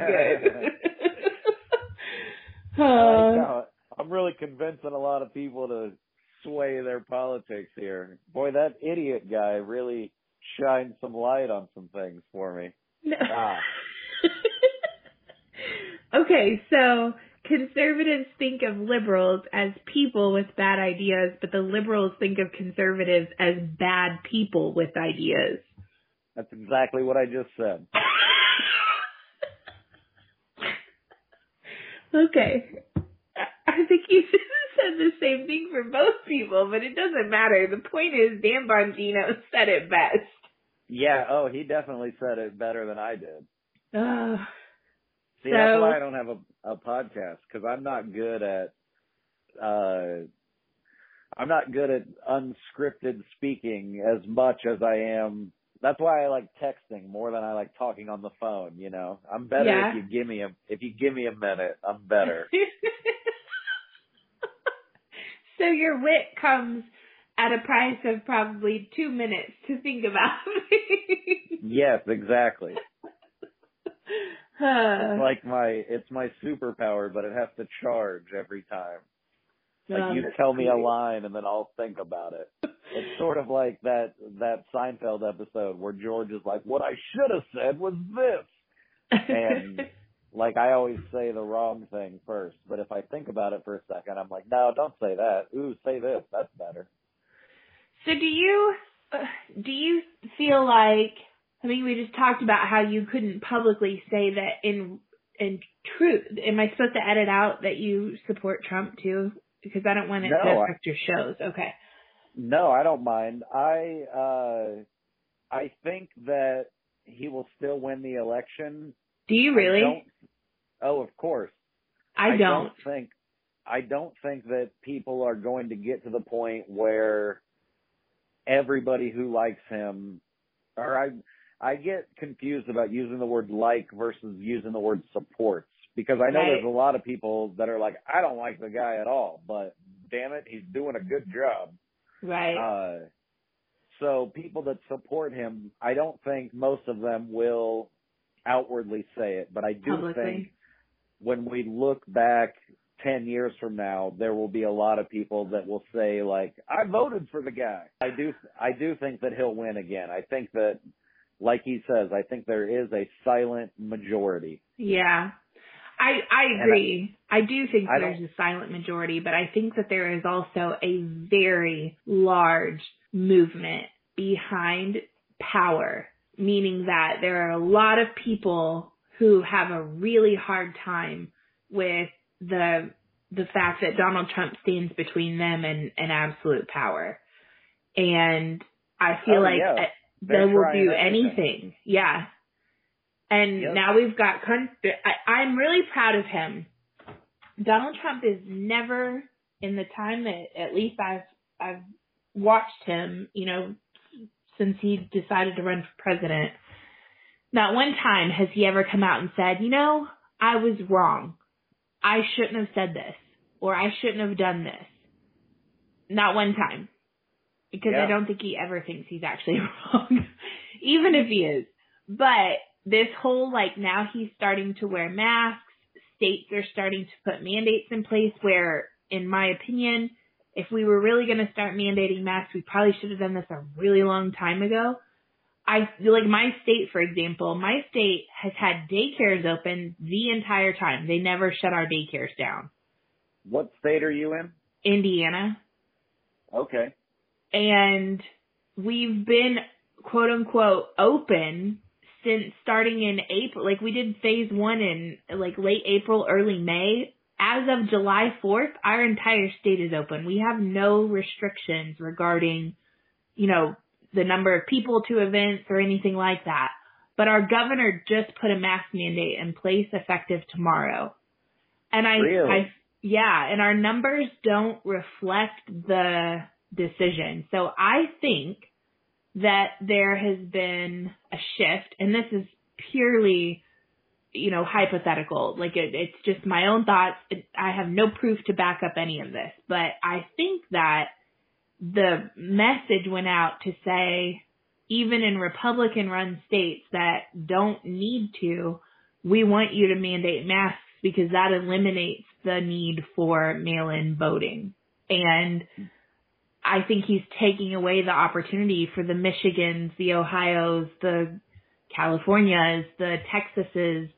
good. I'm really convincing a lot of people to sway their politics here. Boy, that idiot guy really shined some light on some things for me. No. Ah. Okay, so conservatives think of liberals as people with bad ideas, but the liberals think of conservatives as bad people with ideas. That's exactly what I just said. Okay. I think you just said the same thing for both people, but it doesn't matter. The point is Dan Bongino said it best. Yeah, oh, he definitely said it better than I did. Oh. See, that's why I don't have a podcast, because I'm not good at unscripted speaking as much as I am. That's why I like texting more than I like talking on the phone, you know. I'm better if you give me a minute, I'm better. So your wit comes at a price of probably 2 minutes to think about. Yes, exactly. It's my superpower, but it has to charge every time. Like, you tell me a line and then I'll think about it. It's sort of like that Seinfeld episode where George is like, what I should have said was this. And, like, I always say the wrong thing first. But if I think about it for a second, I'm like, no, don't say that. Ooh, say this. That's better. So do you feel like, I mean, we just talked about how you couldn't publicly say that in truth. Am I supposed to edit out that you support Trump, too? Because I don't want it to affect your shows. Okay. No, I don't mind. I think that he will still win the election. Do you really? Oh, of course. I don't think that people are going to get to the point where everybody who likes him, or I get confused about using the word like versus using the word supports, because I know there's a lot of people that are like, I don't like the guy at all, but damn it, he's doing a good job. Right. So people that support him, I don't think most of them will outwardly say it, but I do think when we look back 10 years from now, there will be a lot of people that will say, like, I voted for the guy. I do think that he'll win again. I think that, like he says, I think there is a silent majority. Yeah. I agree. I do think there's a silent majority, but I think that there is also a very large movement behind power, meaning that there are a lot of people who have a really hard time with the fact that Donald Trump stands between them and absolute power. And I feel they will do anything. Yeah. And now we've got I'm really proud of him. Donald Trump is never, in the time that at least I've watched him, you know, since he decided to run for president, not one time has he ever come out and said, you know, I was wrong. I shouldn't have said this, or I shouldn't have done this. Not one time. because I don't think he ever thinks he's actually wrong, even if he is. But this whole, like, now he's starting to wear masks. States are starting to put mandates in place where, in my opinion, if we were really going to start mandating masks, we probably should have done this a really long time ago. I feel like my state, for example, my state has had daycares open the entire time. They never shut our daycares down. What state are you in? Indiana. Okay. And we've been, quote unquote, open since starting in April. Like, we did phase one in like late April, early May. As of July 4th, our entire state is open. We have no restrictions regarding, you know, the number of people to events or anything like that. But our governor just put a mask mandate in place effective tomorrow. And and our numbers don't reflect the decision. So I think that there has been a shift, and this is purely, you know, hypothetical. Like, it's just my own thoughts. I have no proof to back up any of this, but I think that the message went out to say, even in Republican-run states that don't need to, we want you to mandate masks because that eliminates the need for mail-in voting. And I think he's taking away the opportunity for the Michigans, the Ohios, the Californias, the Texases,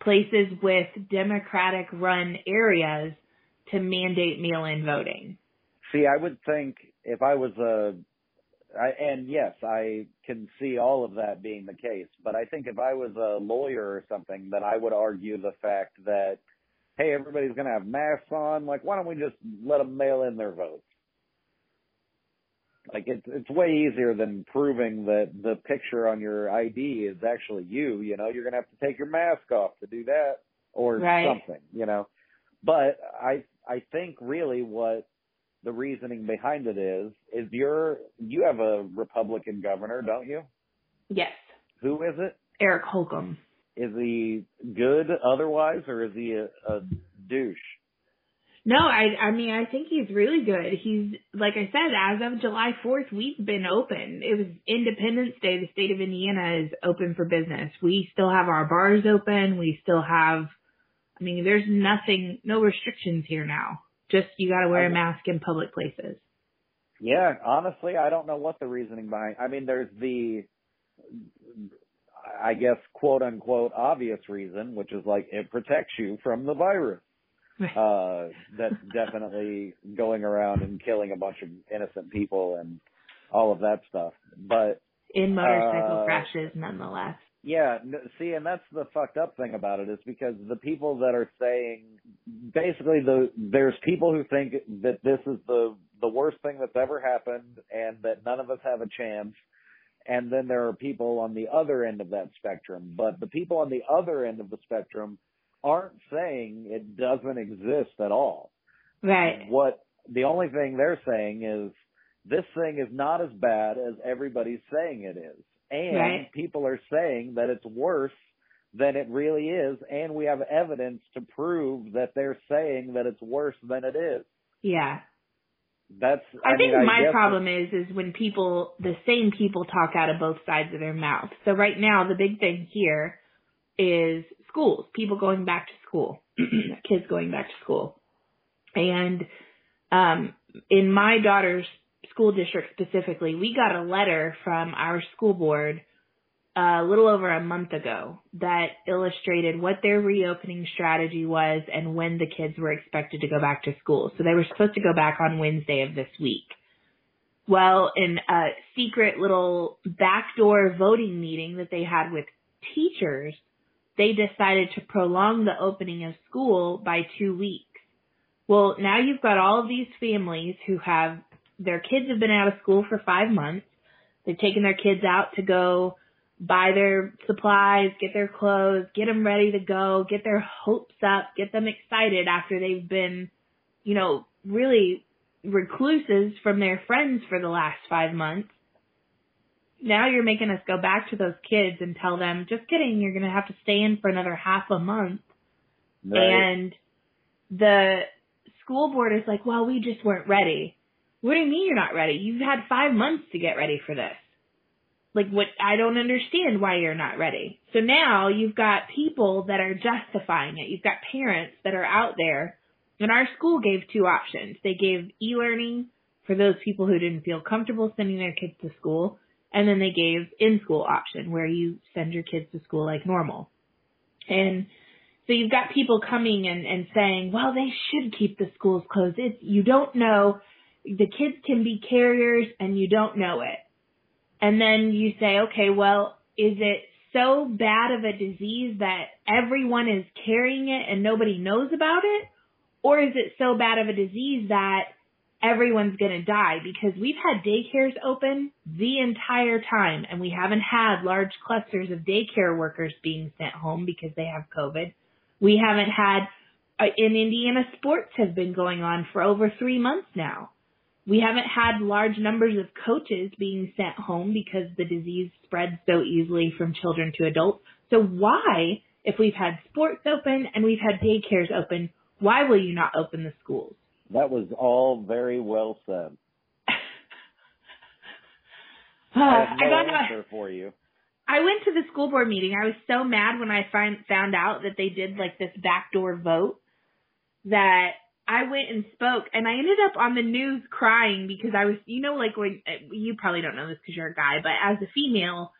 places with Democratic-run areas to mandate mail-in voting. See, I would think if I was and yes, I can see all of that being the case, but I think if I was a lawyer or something, then I would argue the fact that, hey, everybody's going to have masks on. Like, why don't we just let them mail in their votes? Like, it's way easier than proving that the picture on your ID is actually you. You know, you're going to have to take your mask off to do that or something, you know. But I think really what the reasoning behind it is you have a Republican governor, don't you? Yes. Who is it? Eric Holcomb. Is he good otherwise, or is he a douche? No, I mean, I think he's really good. He's, like I said, as of July 4th, we've been open. It was Independence Day. The state of Indiana is open for business. We still have our bars open. We still have, I mean, there's nothing, no restrictions here now. Just you got to wear a mask in public places. Yeah, honestly, I don't know what the reasoning behind. I mean, there's the, I guess, quote unquote, obvious reason, which is like it protects you from the virus. That's definitely going around and killing a bunch of innocent people and all of that stuff. But in motorcycle crashes, nonetheless. Yeah, see, and that's the fucked up thing about it is because the people that are saying basically there's people who think that this is the worst thing that's ever happened and that none of us have a chance. And then there are people on the other end of that spectrum. But the people on the other end of the spectrum aren't saying it doesn't exist at all. Right. What the only thing they're saying is this thing is not as bad as everybody's saying it is. And people are saying that it's worse than it really is, and we have evidence to prove that they're saying that it's worse than it is. Yeah. That's. I think my problem is when people, the same people talk out of both sides of their mouth. So right now, the big thing here is schools, people going back to school, kids going back to school. And in my daughter's school district specifically, we got a letter from our school board a little over a month ago that illustrated what their reopening strategy was and when the kids were expected to go back to school. So they were supposed to go back on Wednesday of this week. Well, in a secret little backdoor voting meeting that they had with teachers, they decided to prolong the opening of school by 2 weeks. Well, now you've got all of these families who have their kids have been out of school for 5 months. They've taken their kids out to go buy their supplies, get their clothes, get them ready to go, get their hopes up, get them excited after they've been, you know, really recluses from their friends for the last 5 months. Now you're making us go back to those kids and tell them, just kidding, you're going to have to stay in for another half a month. Right. And the school board is like, well, we just weren't ready. What do you mean you're not ready? You've had 5 months to get ready for this. Like, what? I don't understand why you're not ready. So now you've got people that are justifying it. You've got parents that are out there. And our school gave two options. They gave e-learning for those people who didn't feel comfortable sending their kids to school. And then they gave in-school option where you send your kids to school like normal. And so you've got people coming and saying, well, they should keep the schools closed. It's, you don't know. The kids can be carriers and you don't know it. And then you say, okay, well, is it so bad of a disease that everyone is carrying it and nobody knows about it? Or is it so bad of a disease that everyone's going to die? Because we've had daycares open the entire time, and we haven't had large clusters of daycare workers being sent home because they have COVID. We haven't had, in Indiana, sports have been going on for over 3 months now. We haven't had large numbers of coaches being sent home because the disease spreads so easily from children to adults. So why, if we've had sports open and we've had daycares open, why will you not open the schools? That was all very well said. I have no answer for you. I went to the school board meeting. I was so mad when I found out that they did like this backdoor vote that I went and spoke, and I ended up on the news crying because I was, you know, like when you probably don't know this because you're a guy, but as a female,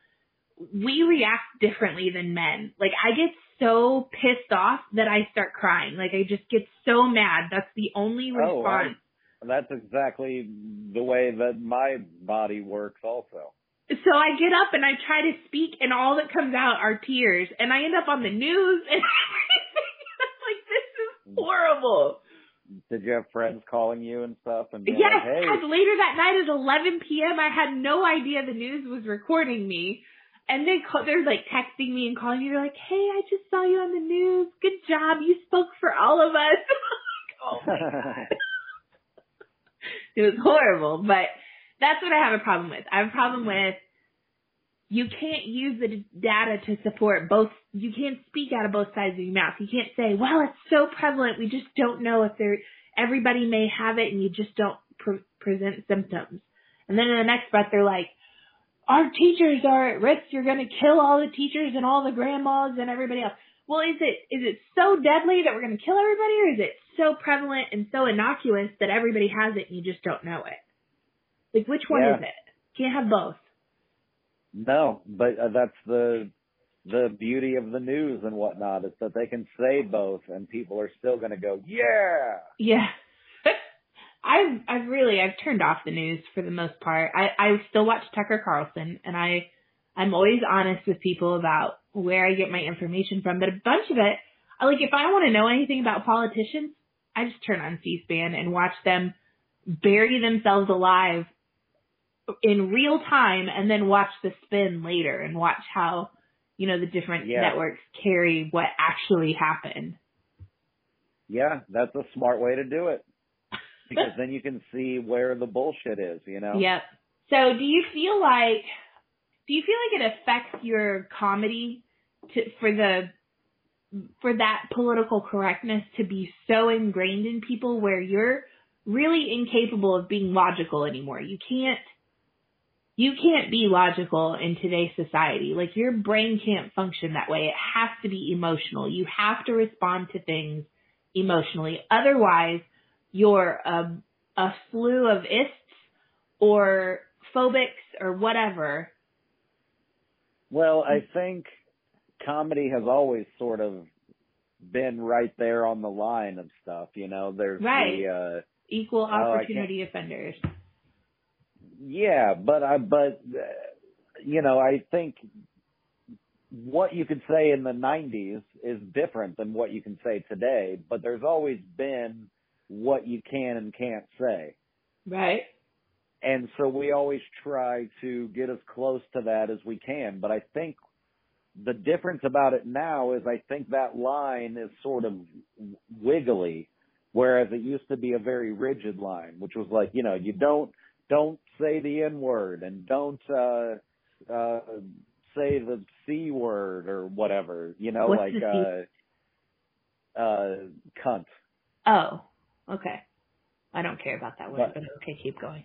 we react differently than men. Like, I get so pissed off that I start crying. Like, I just get so mad. That's the only response. That's exactly the way that my body works also. So I get up and I try to speak, and all that comes out are tears, and I end up on the news and everything. I'm like, this is horrible. Did you have friends calling you and stuff? And yes, like, hey. Later that night at 11 p.m., I had no idea the news was recording me. And they're like texting me and calling me. They're like, hey, I just saw you on the news. Good job. You spoke for all of us. Oh, my God. It was horrible. But that's what I have a problem with. I have a problem with you can't use the data to support both. You can't speak out of both sides of your mouth. You can't say, well, it's so prevalent. We just don't know if everybody may have it and you just don't present symptoms. And then in the next breath, they're like, our teachers are at risk. You're going to kill all the teachers and all the grandmas and everybody else. Well, is it so deadly that we're going to kill everybody, or is it so prevalent and so innocuous that everybody has it and you just don't know it? Like, which one is it? Can't have both. No, but that's the beauty of the news and whatnot, is that they can say both and people are still going to go, yeah. Yeah. I've turned off the news for the most part. I still watch Tucker Carlson, and I'm always honest with people about where I get my information from. But a bunch of it, like, if I want to know anything about politicians, I just turn on C-SPAN and watch them bury themselves alive in real time, and then watch the spin later and watch how, you know, the different networks carry what actually happened. Yeah, that's a smart way to do it. Because then you can see where the bullshit is, you know? Yep. So do you feel like it affects your comedy for that political correctness to be so ingrained in people where you're really incapable of being logical anymore? You can't be logical in today's society. Like, your brain can't function that way. It has to be emotional. You have to respond to things emotionally. Otherwise, you're a slew of ists or phobics or whatever. Well, I think comedy has always sort of been right there on the line of stuff. You know, there's the equal opportunity offenders. Yeah, but I think what you could say in the 90s is different than what you can say today. But there's always been what you can and can't say. Right. And so we always try to get as close to that as we can. But I think the difference about it now is I think that line is sort of wiggly, whereas it used to be a very rigid line, which was like, you know, you don't say the N-word and don't say the C-word or whatever, you know. What's like cunt. Oh. Okay. I don't care about that one, but okay, keep going.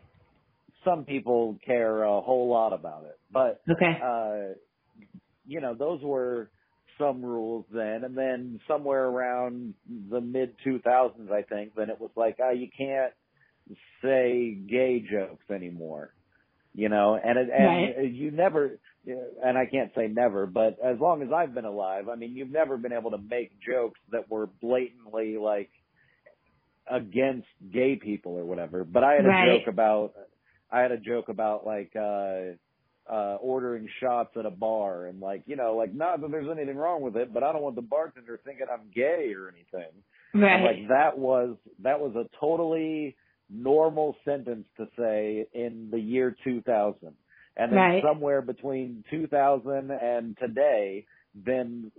Some people care a whole lot about it, but okay. You know, those were some rules then, and then somewhere around the mid-2000s, I think, then it was like, oh, you can't say gay jokes anymore, you know, and you never, and I can't say never, but as long as I've been alive, I mean, you've never been able to make jokes that were blatantly like against gay people or whatever. But I had a joke about, like, ordering shots at a bar, and like, you know, like, not that there's anything wrong with it, but I don't want the bartender thinking I'm gay or anything. Right. And like, that was a totally normal sentence to say in the year 2000. And then somewhere between 2000 and today, then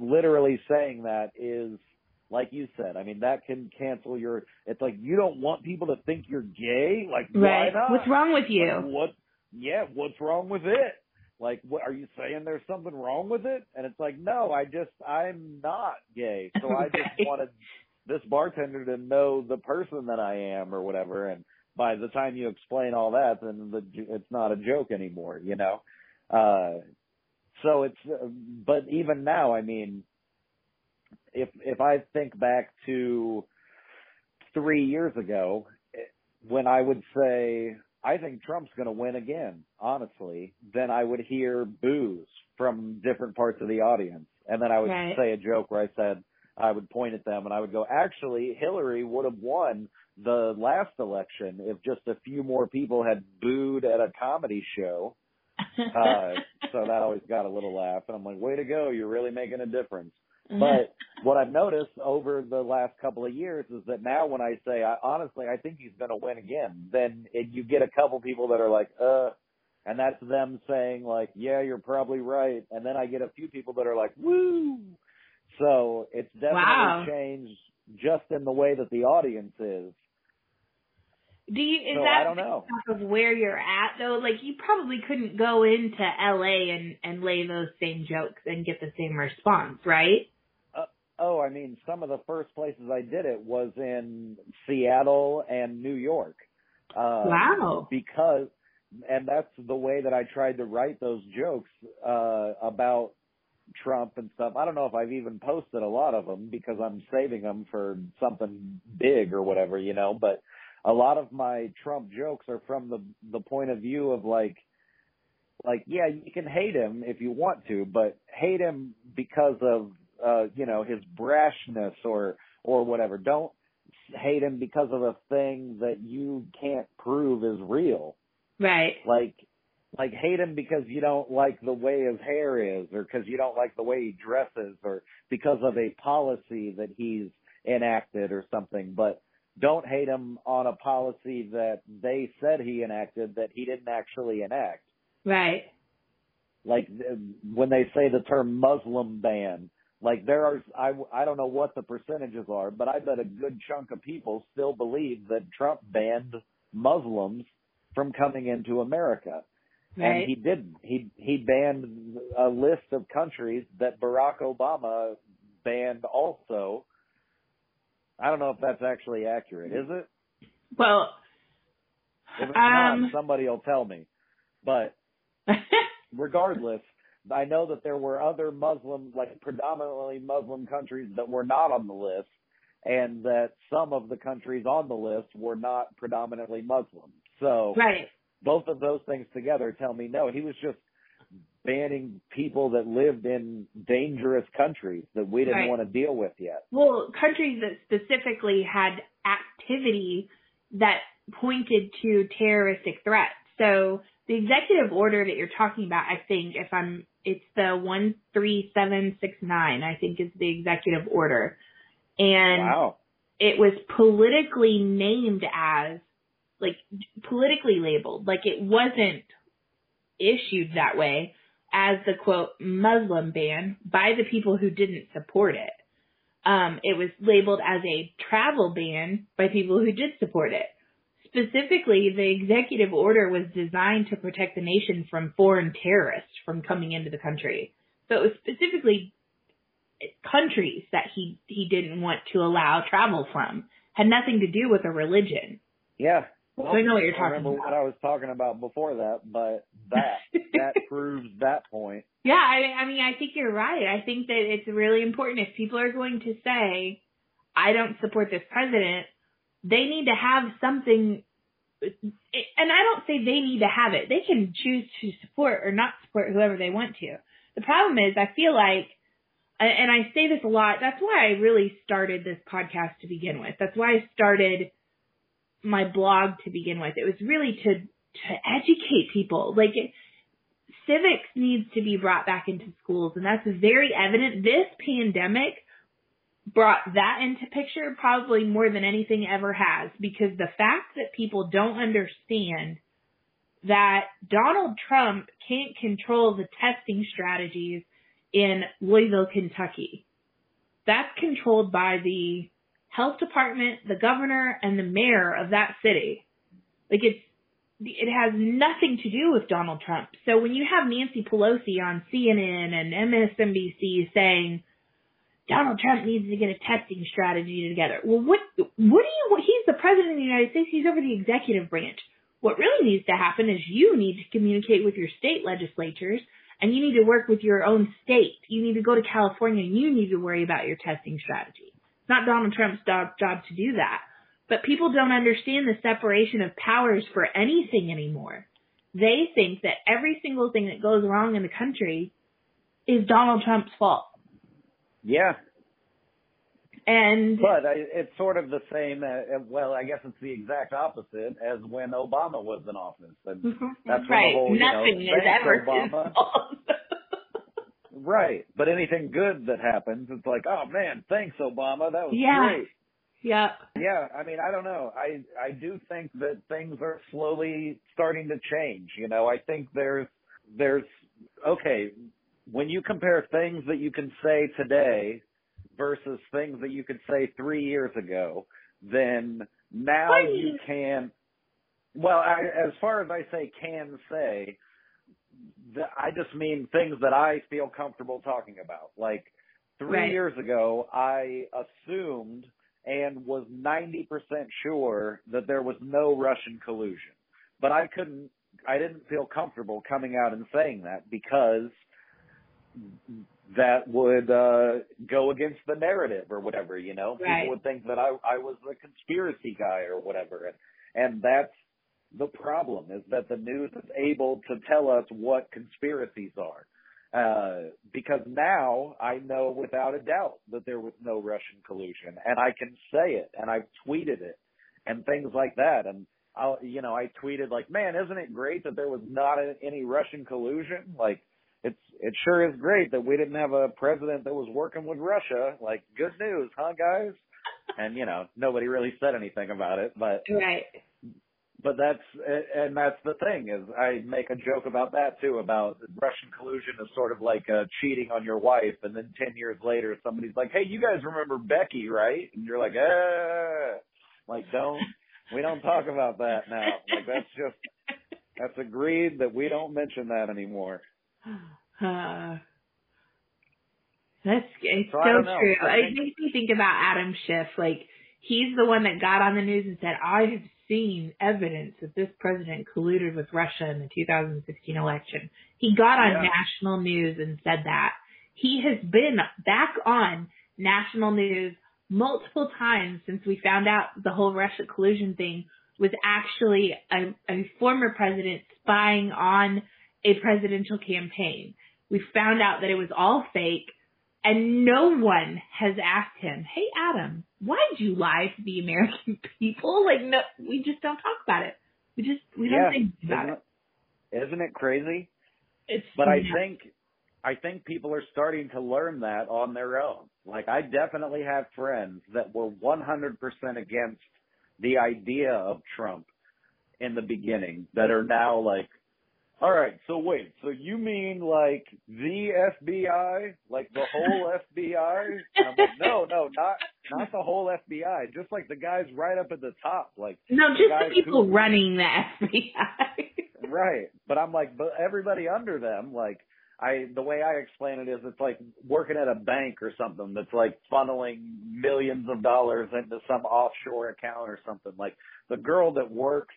literally saying that is, like you said, I mean, that can cancel your, it's like, you don't want people to think you're gay? Like, why not? What's wrong with you? Like, what? Yeah, what's wrong with it? Like, what, are you saying there's something wrong with it? And it's like, no, I'm not gay. So I just wanted this bartender to know the person that I am or whatever. And by the time you explain all that, then it's not a joke anymore, you know? So it's, but even now, I mean, if I think back to 3 years ago, when I would say, I think Trump's going to win again, honestly, then I would hear boos from different parts of the audience. And then I would say a joke where I said, I would point at them and I would go, actually, Hillary would have won the last election if just a few more people had booed at a comedy show. So that always got a little laugh. And I'm like, way to go. You're really making a difference. But what I've noticed over the last couple of years is that now when I say, honestly, I think he's going to win again, then you get a couple people that are like, and that's them saying like, yeah, you're probably right. And then I get a few people that are like, woo. So it's definitely changed just in the way that the audience is. I don't know of where you're at though? Like, you probably couldn't go into LA and lay those same jokes and get the same response, right? I mean, some of the first places I did it was in Seattle and New York. Because, and that's the way that I tried to write those jokes about Trump and stuff. I don't know if I've even posted a lot of them because I'm saving them for something big or whatever, you know, but a lot of my Trump jokes are from the point of view of like, yeah, you can hate him if you want to, but hate him because of, you know, his brashness or whatever. Don't hate him because of a thing that you can't prove is real. Right. Like hate him because you don't like the way his hair is, or because you don't like the way he dresses, or because of a policy that he's enacted or something. But don't hate him on a policy that they said he enacted that he didn't actually enact. Right. Like when they say the term Muslim ban, like there are, I don't know what the percentages are, but I bet a good chunk of people still believe that Trump banned Muslims from coming into America. Right. And he didn't. He banned a list of countries that Barack Obama banned also. I don't know if that's actually accurate, is it? Well, if it's not, somebody will tell me. But regardless, I know that there were other Muslim, like predominantly Muslim countries that were not on the list, and that some of the countries on the list were not predominantly Muslim. So both of those things together tell me no, he was just banning people that lived in dangerous countries that we didn't want to deal with yet. Well, countries that specifically had activity that pointed to terroristic threats. So the executive order that you're talking about, I think, it's the 13769, I think is the executive order. And it was politically named as, like, politically labeled. Like, it wasn't issued that way as the quote Muslim ban by the people who didn't support it. It was labeled as a travel ban by people who did support it. Specifically, the executive order was designed to protect the nation from foreign terrorists from coming into the country. So it was specifically countries that he didn't want to allow travel from. had nothing to do with a religion. Yeah. Well, so I know what you're talking about. I remember what I was talking about before that, but that proves that point. Yeah, I mean, I think you're right. I think that it's really important. If people are going to say, I don't support this president, they need to have something. And I don't say they need to have it. They can choose to support or not support whoever they want to. The problem is, I feel like, and I say this a lot, that's why I really started this podcast to begin with. That's why I started my blog to begin with. It was really to educate people. Like, civics needs to be brought back into schools, and that's very evident. This pandemic brought that into picture probably more than anything ever has, because the fact that people don't understand that Donald Trump can't control the testing strategies in Louisville, Kentucky. That's controlled by the health department, the governor, and the mayor of that city. Like, it has nothing to do with Donald Trump. So when you have Nancy Pelosi on CNN and MSNBC saying Donald Trump needs to get a testing strategy together, well, he's the president of the United States. He's over the executive branch. What really needs to happen is you need to communicate with your state legislatures, and you need to work with your own state. You need to go to California, and you need to worry about your testing strategy. It's not Donald Trump's job to do that. But people don't understand the separation of powers for anything anymore. They think that every single thing that goes wrong in the country is Donald Trump's fault. Yeah. But it's sort of the same, well, I guess it's the exact opposite as when Obama was in office. And that's right. The whole, nothing is ever Obama. Right. But anything good that happens, it's like, oh, man, thanks, Obama. That was great. Yeah. Yeah. I mean, I don't know. I do think that things are slowly starting to change. You know, I think there's okay, when you compare things that you can say today versus things that you could say 3 years ago, then now you can, well, as far as I say can say, I just mean things that I feel comfortable talking about. Like, three years ago, I assumed and was 90% sure that there was no Russian collusion. But I didn't feel comfortable coming out and saying that, because that would go against the narrative or whatever, you know. Right. People would think that I was the conspiracy guy or whatever. And that's the problem, is that the news is able to tell us what conspiracies are. Because now I know without a doubt that there was no Russian collusion, and I can say it, and I've tweeted it and things like that. And I tweeted like, man, isn't it great that there was not any Russian collusion? Like, It sure is great that we didn't have a president that was working with Russia. Like, good news, huh, guys? And, nobody really said anything about it. But right. But that's the thing, is I make a joke about that, too, about Russian collusion is sort of like cheating on your wife. And then 10 years later, somebody's like, hey, you guys remember Becky, right? And you're like, we don't talk about that now. Like, that's agreed that we don't mention that anymore. That's so true. It makes me think about Adam Schiff. Like, he's the one that got on the news and said, I have seen evidence that this president colluded with Russia in the 2016 election. He got on national news and said that. He has been back on national news multiple times since we found out the whole Russia collusion thing was actually a former president spying on a presidential campaign. We found out that it was all fake, and no one has asked him, hey, Adam, why'd you lie to the American people? Like, no, we just don't talk about it. We don't think about it. Isn't it crazy? I think people are starting to learn that on their own. Like, I definitely have friends that were 100% against the idea of Trump in the beginning that are now like, all right, so wait, so you mean like the FBI, like the whole FBI? And I'm like, no, not the whole FBI, just like the guys right up at the top. Like, no, just the people running the FBI. Right, but I'm like, but everybody under them, like, the way I explain it is it's like working at a bank or something that's like funneling millions of dollars into some offshore account or something. Like the girl that works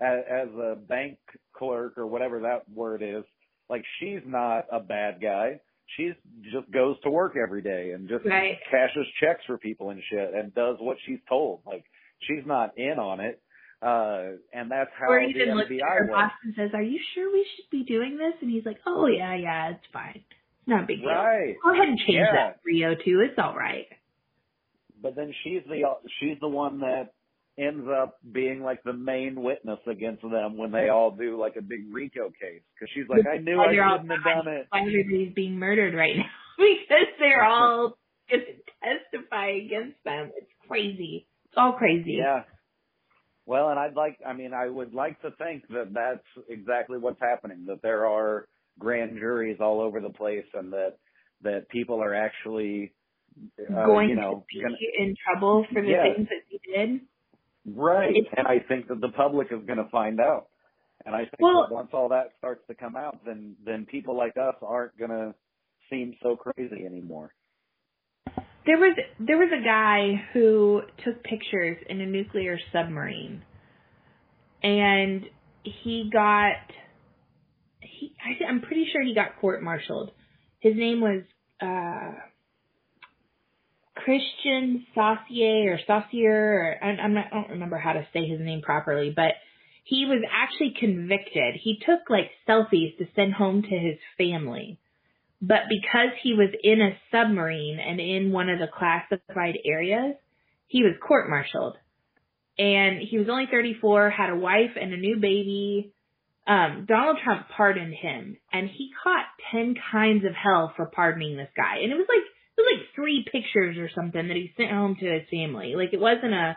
as a bank clerk or whatever that word is, like she's not a bad guy. She just goes to work every day and just cashes checks for people and shit and does what she's told. Like she's not in on it. And that's how the FBI works. And says, "Are you sure we should be doing this?" And he's like, "Oh yeah, it's fine. It's not a big deal. Right. Go ahead and change that 302. It's all right." But then she's the one that ends up being like the main witness against them when they all do like a big RICO case, because she's like, "I knew I shouldn't have done it." Why everybody's being murdered right now because they're all going to testify against them. It's crazy. It's all crazy. Yeah. Well, and I would like to think that that's exactly what's happening, that there are grand juries all over the place and that people are actually going to be in trouble for the things that they did. Right. And I think that the public is going to find out. And I think that once all that starts to come out, then people like us aren't going to seem so crazy anymore. There was a guy who took pictures in a nuclear submarine, and I'm pretty sure he got court-martialed. His name was Christian Saucier. I don't remember how to say his name properly, but he was actually convicted. He took like selfies to send home to his family. But because he was in a submarine and in one of the classified areas, he was court-martialed. And he was only 34, had a wife and a new baby. Donald Trump pardoned him, and he caught 10 kinds of hell for pardoning this guy. And it was like 3 pictures or something that he sent home to his family. Like it wasn't a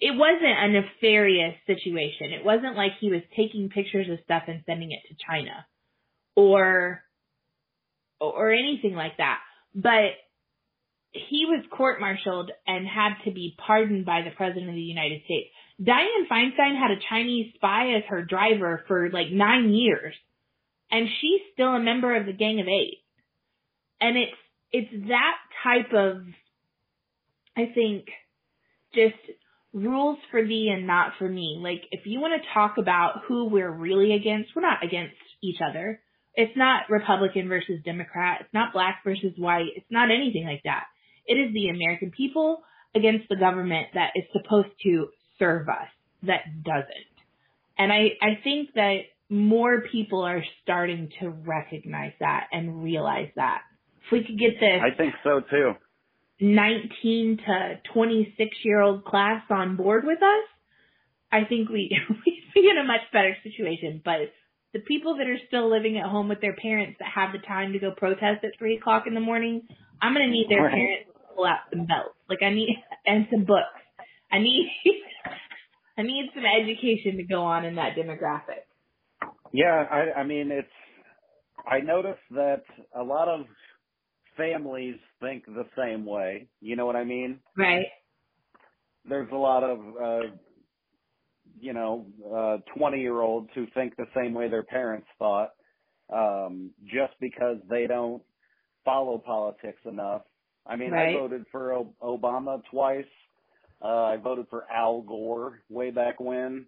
nefarious situation. It wasn't like he was taking pictures of stuff and sending it to China or anything like that. But he was court-martialed and had to be pardoned by the President of the United States. Dianne Feinstein had a Chinese spy as her driver for like 9 years, and she's still a member of the Gang of Eight. And it's that type of, I think, just rules for thee and not for me. Like, if you want to talk about who we're really against, we're not against each other. It's not Republican versus Democrat. It's not black versus white. It's not anything like that. It is the American people against the government that is supposed to serve us that doesn't. And I think that more people are starting to recognize that and realize that. If we could get this, I think so too, 19 to 26-year-old class on board with us, I think we'd be in a much better situation. But the people that are still living at home with their parents that have the time to go protest at 3 o'clock in the morning, I'm going to need their parents to pull out some belts. Like and some books. I need some education to go on in that demographic. Yeah. I noticed that a lot of families think the same way. You know what I mean? Right. There's a lot of, 20-year-olds who think the same way their parents thought, just because they don't follow politics enough. I mean, right. I voted for Obama twice. I voted for Al Gore way back when.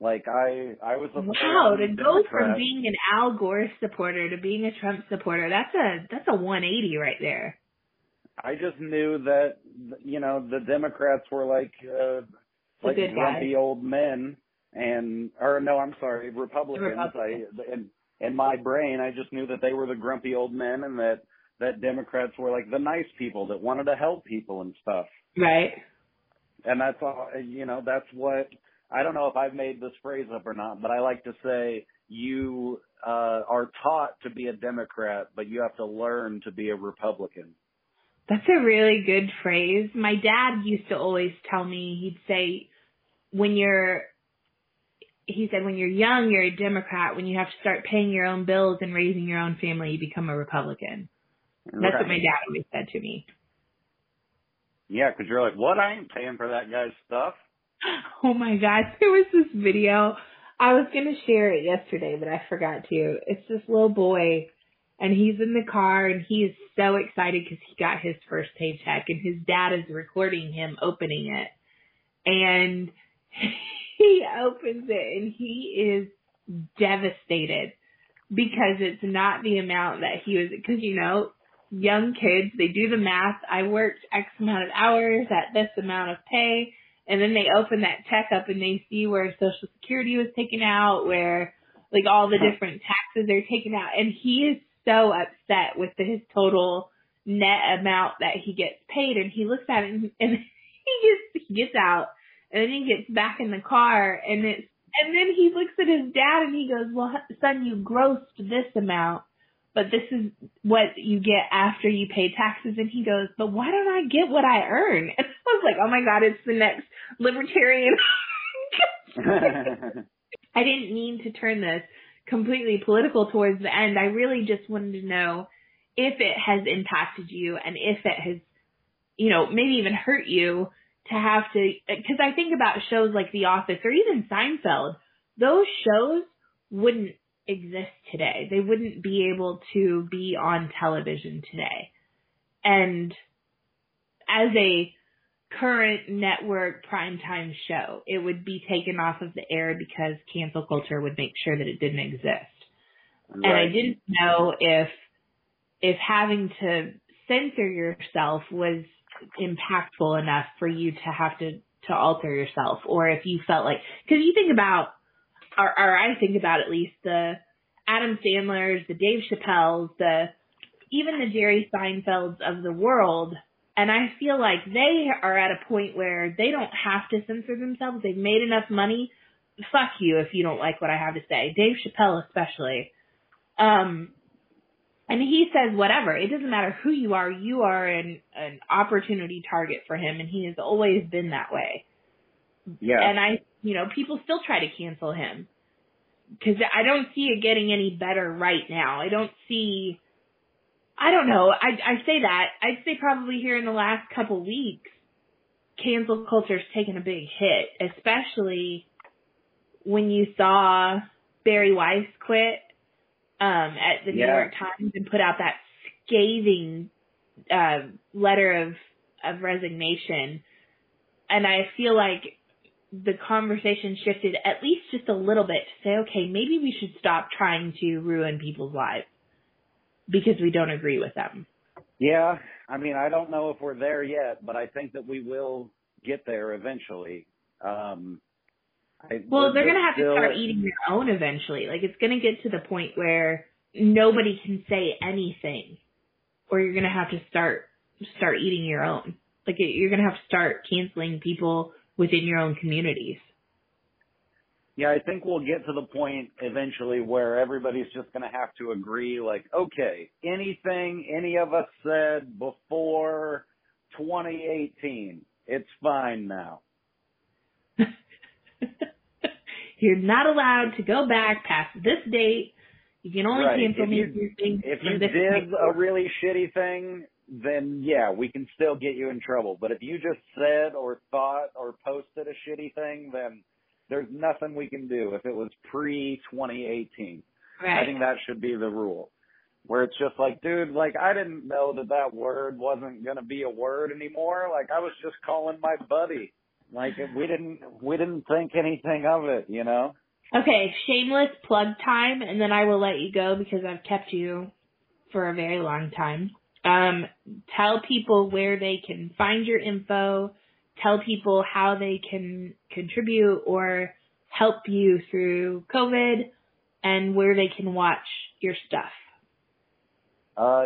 Like, I was a to go from being an Al Gore supporter to being a Trump supporter, that's a 180 right there. I just knew that, the Democrats were like grumpy old men, Republicans. In my brain, I just knew that they were the grumpy old men, and that Democrats were like the nice people that wanted to help people and stuff. Right. And that's all. That's what, I don't know if I've made this phrase up or not, but I like to say you are taught to be a Democrat, but you have to learn to be a Republican. That's a really good phrase. My dad used to always tell me, when you're young, you're a Democrat. When you have to start paying your own bills and raising your own family, you become a Republican. Right. That's what my dad always said to me. Yeah, because you're like, what? I ain't paying for that guy's stuff. Oh, my God. There was this video. I was going to share it yesterday, but I forgot to. It's this little boy. And he's in the car, and he is so excited because he got his first paycheck, and his dad is recording him opening it. And he opens it, and he is devastated because it's not the amount that he was – because, you know, young kids, they do the math. I worked X amount of hours at this amount of pay, and then they open that check up, and they see where Social Security was taken out, where, like, all the different taxes are taken out. And he is so upset with his total net amount that he gets paid, and he looks at it, and he gets out, and then he gets back in the car, and then he looks at his dad, and he goes, "Well, son, you grossed this amount, but this is what you get after you pay taxes." And he goes, "But why don't I get what I earn?" And I was like, "Oh my God, it's the next libertarian." I didn't mean to turn this completely political towards the end. I really just wanted to know if it has impacted you, and if it has, you know, maybe even hurt you to have to, because I think about shows like The Office or even Seinfeld. Those shows wouldn't exist today. They wouldn't be able to be on television today. And as a current network primetime show, it would be taken off of the air because cancel culture would make sure that it didn't exist. Right. And I didn't know if having to censor yourself was impactful enough for you to have to alter yourself, or if you felt like, because you think about, or I think about at least, the Adam Sandlers, the Dave Chappelles, even the Jerry Seinfelds of the world. And I feel like they are at a point where they don't have to censor themselves. They've made enough money. Fuck you if you don't like what I have to say. Dave Chappelle especially. And he says whatever. It doesn't matter who you are. You are an opportunity target for him, and he has always been that way. Yeah. And people still try to cancel him because I don't see it getting any better right now. I don't know. I say that. I'd say probably here in the last couple weeks, cancel culture's taken a big hit, especially when you saw Barry Weiss quit at the New York Times and put out that scathing letter of resignation. And I feel like the conversation shifted at least just a little bit to say, okay, maybe we should stop trying to ruin people's lives because we don't agree with them. Yeah. I mean, I don't know if we're there yet, but I think that we will get there eventually. They're going to have to start eating their own eventually. Like, it's going to get to the point where nobody can say anything, or you're going to have to start eating your own. Like, you're going to have to start canceling people within your own communities. Yeah, I think we'll get to the point eventually where everybody's just going to have to agree, like, okay, anything any of us said before 2018, it's fine now. You're not allowed to go back past this date. You can only cancel me things. If you did a really shitty thing, then, yeah, we can still get you in trouble. But if you just said or thought or posted a shitty thing, then there's nothing we can do if it was pre-2018. Right. I think that should be the rule, where it's just like, dude, like, I didn't know that word wasn't going to be a word anymore. Like, I was just calling my buddy. Like, we didn't think anything of it, you know? Okay, shameless plug time, and then I will let you go because I've kept you for a very long time. Tell people where they can find your info. Tell people how they can contribute or help you through COVID, and where they can watch your stuff.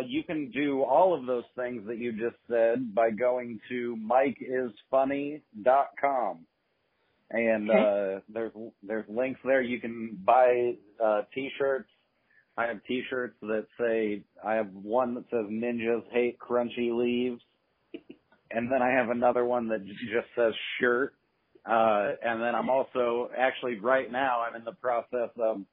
You can do all of those things that you just said by going to mikeisfunny.com. And okay. There's links there. You can buy T-shirts. I have T-shirts that say, I have one that says "Ninjas Hate Crunchy Leaves." And then I have another one that just says "shirt." And then I'm also, actually right now, I'm in the process of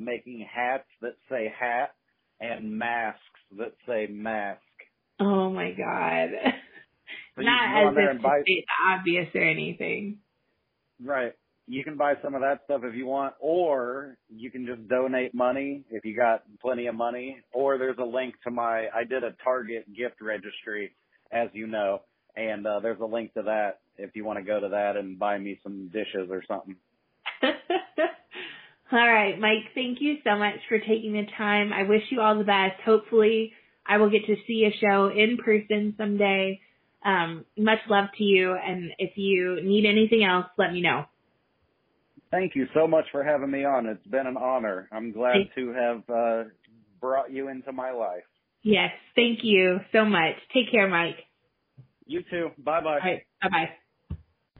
making hats that say "hat" and masks that say "mask." Oh, my God. So not as if to say the obvious or anything. Right. you can buy some of that stuff if you want, or you can just donate money if you got plenty of money, or there's a link to my, I did a Target gift registry, as you know, and there's a link to that if you want to go to that and buy me some dishes or something. All right, Mike, thank you so much for taking the time. I wish you all the best. Hopefully I will get to see a show in person someday. Much love to you, and if you need anything else, let me know. Thank you so much for having me on. It's been an honor. I'm glad to have brought you into my life. Yes, thank you so much. Take care, Mike. You too. Bye-bye. All right. Bye-bye.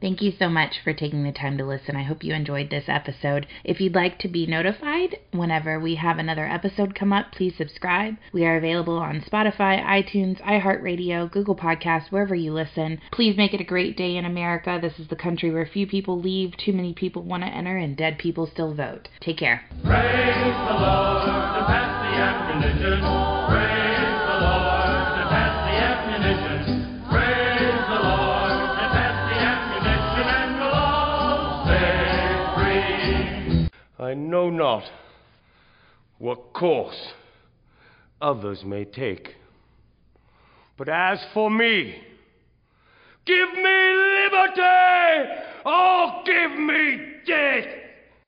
Thank you so much for taking the time to listen. I hope you enjoyed this episode. If you'd like to be notified whenever we have another episode come up, please subscribe. We are available on Spotify, iTunes, iHeartRadio, Google Podcasts, wherever you listen. Please make it a great day in America. This is the country where few people leave, too many people want to enter, and dead people still vote. Take care. Praise the Lord and pass the ammunition. Praise the Lord and pass the ammunition. I know not what course others may take, but as for me, give me liberty, or give me death!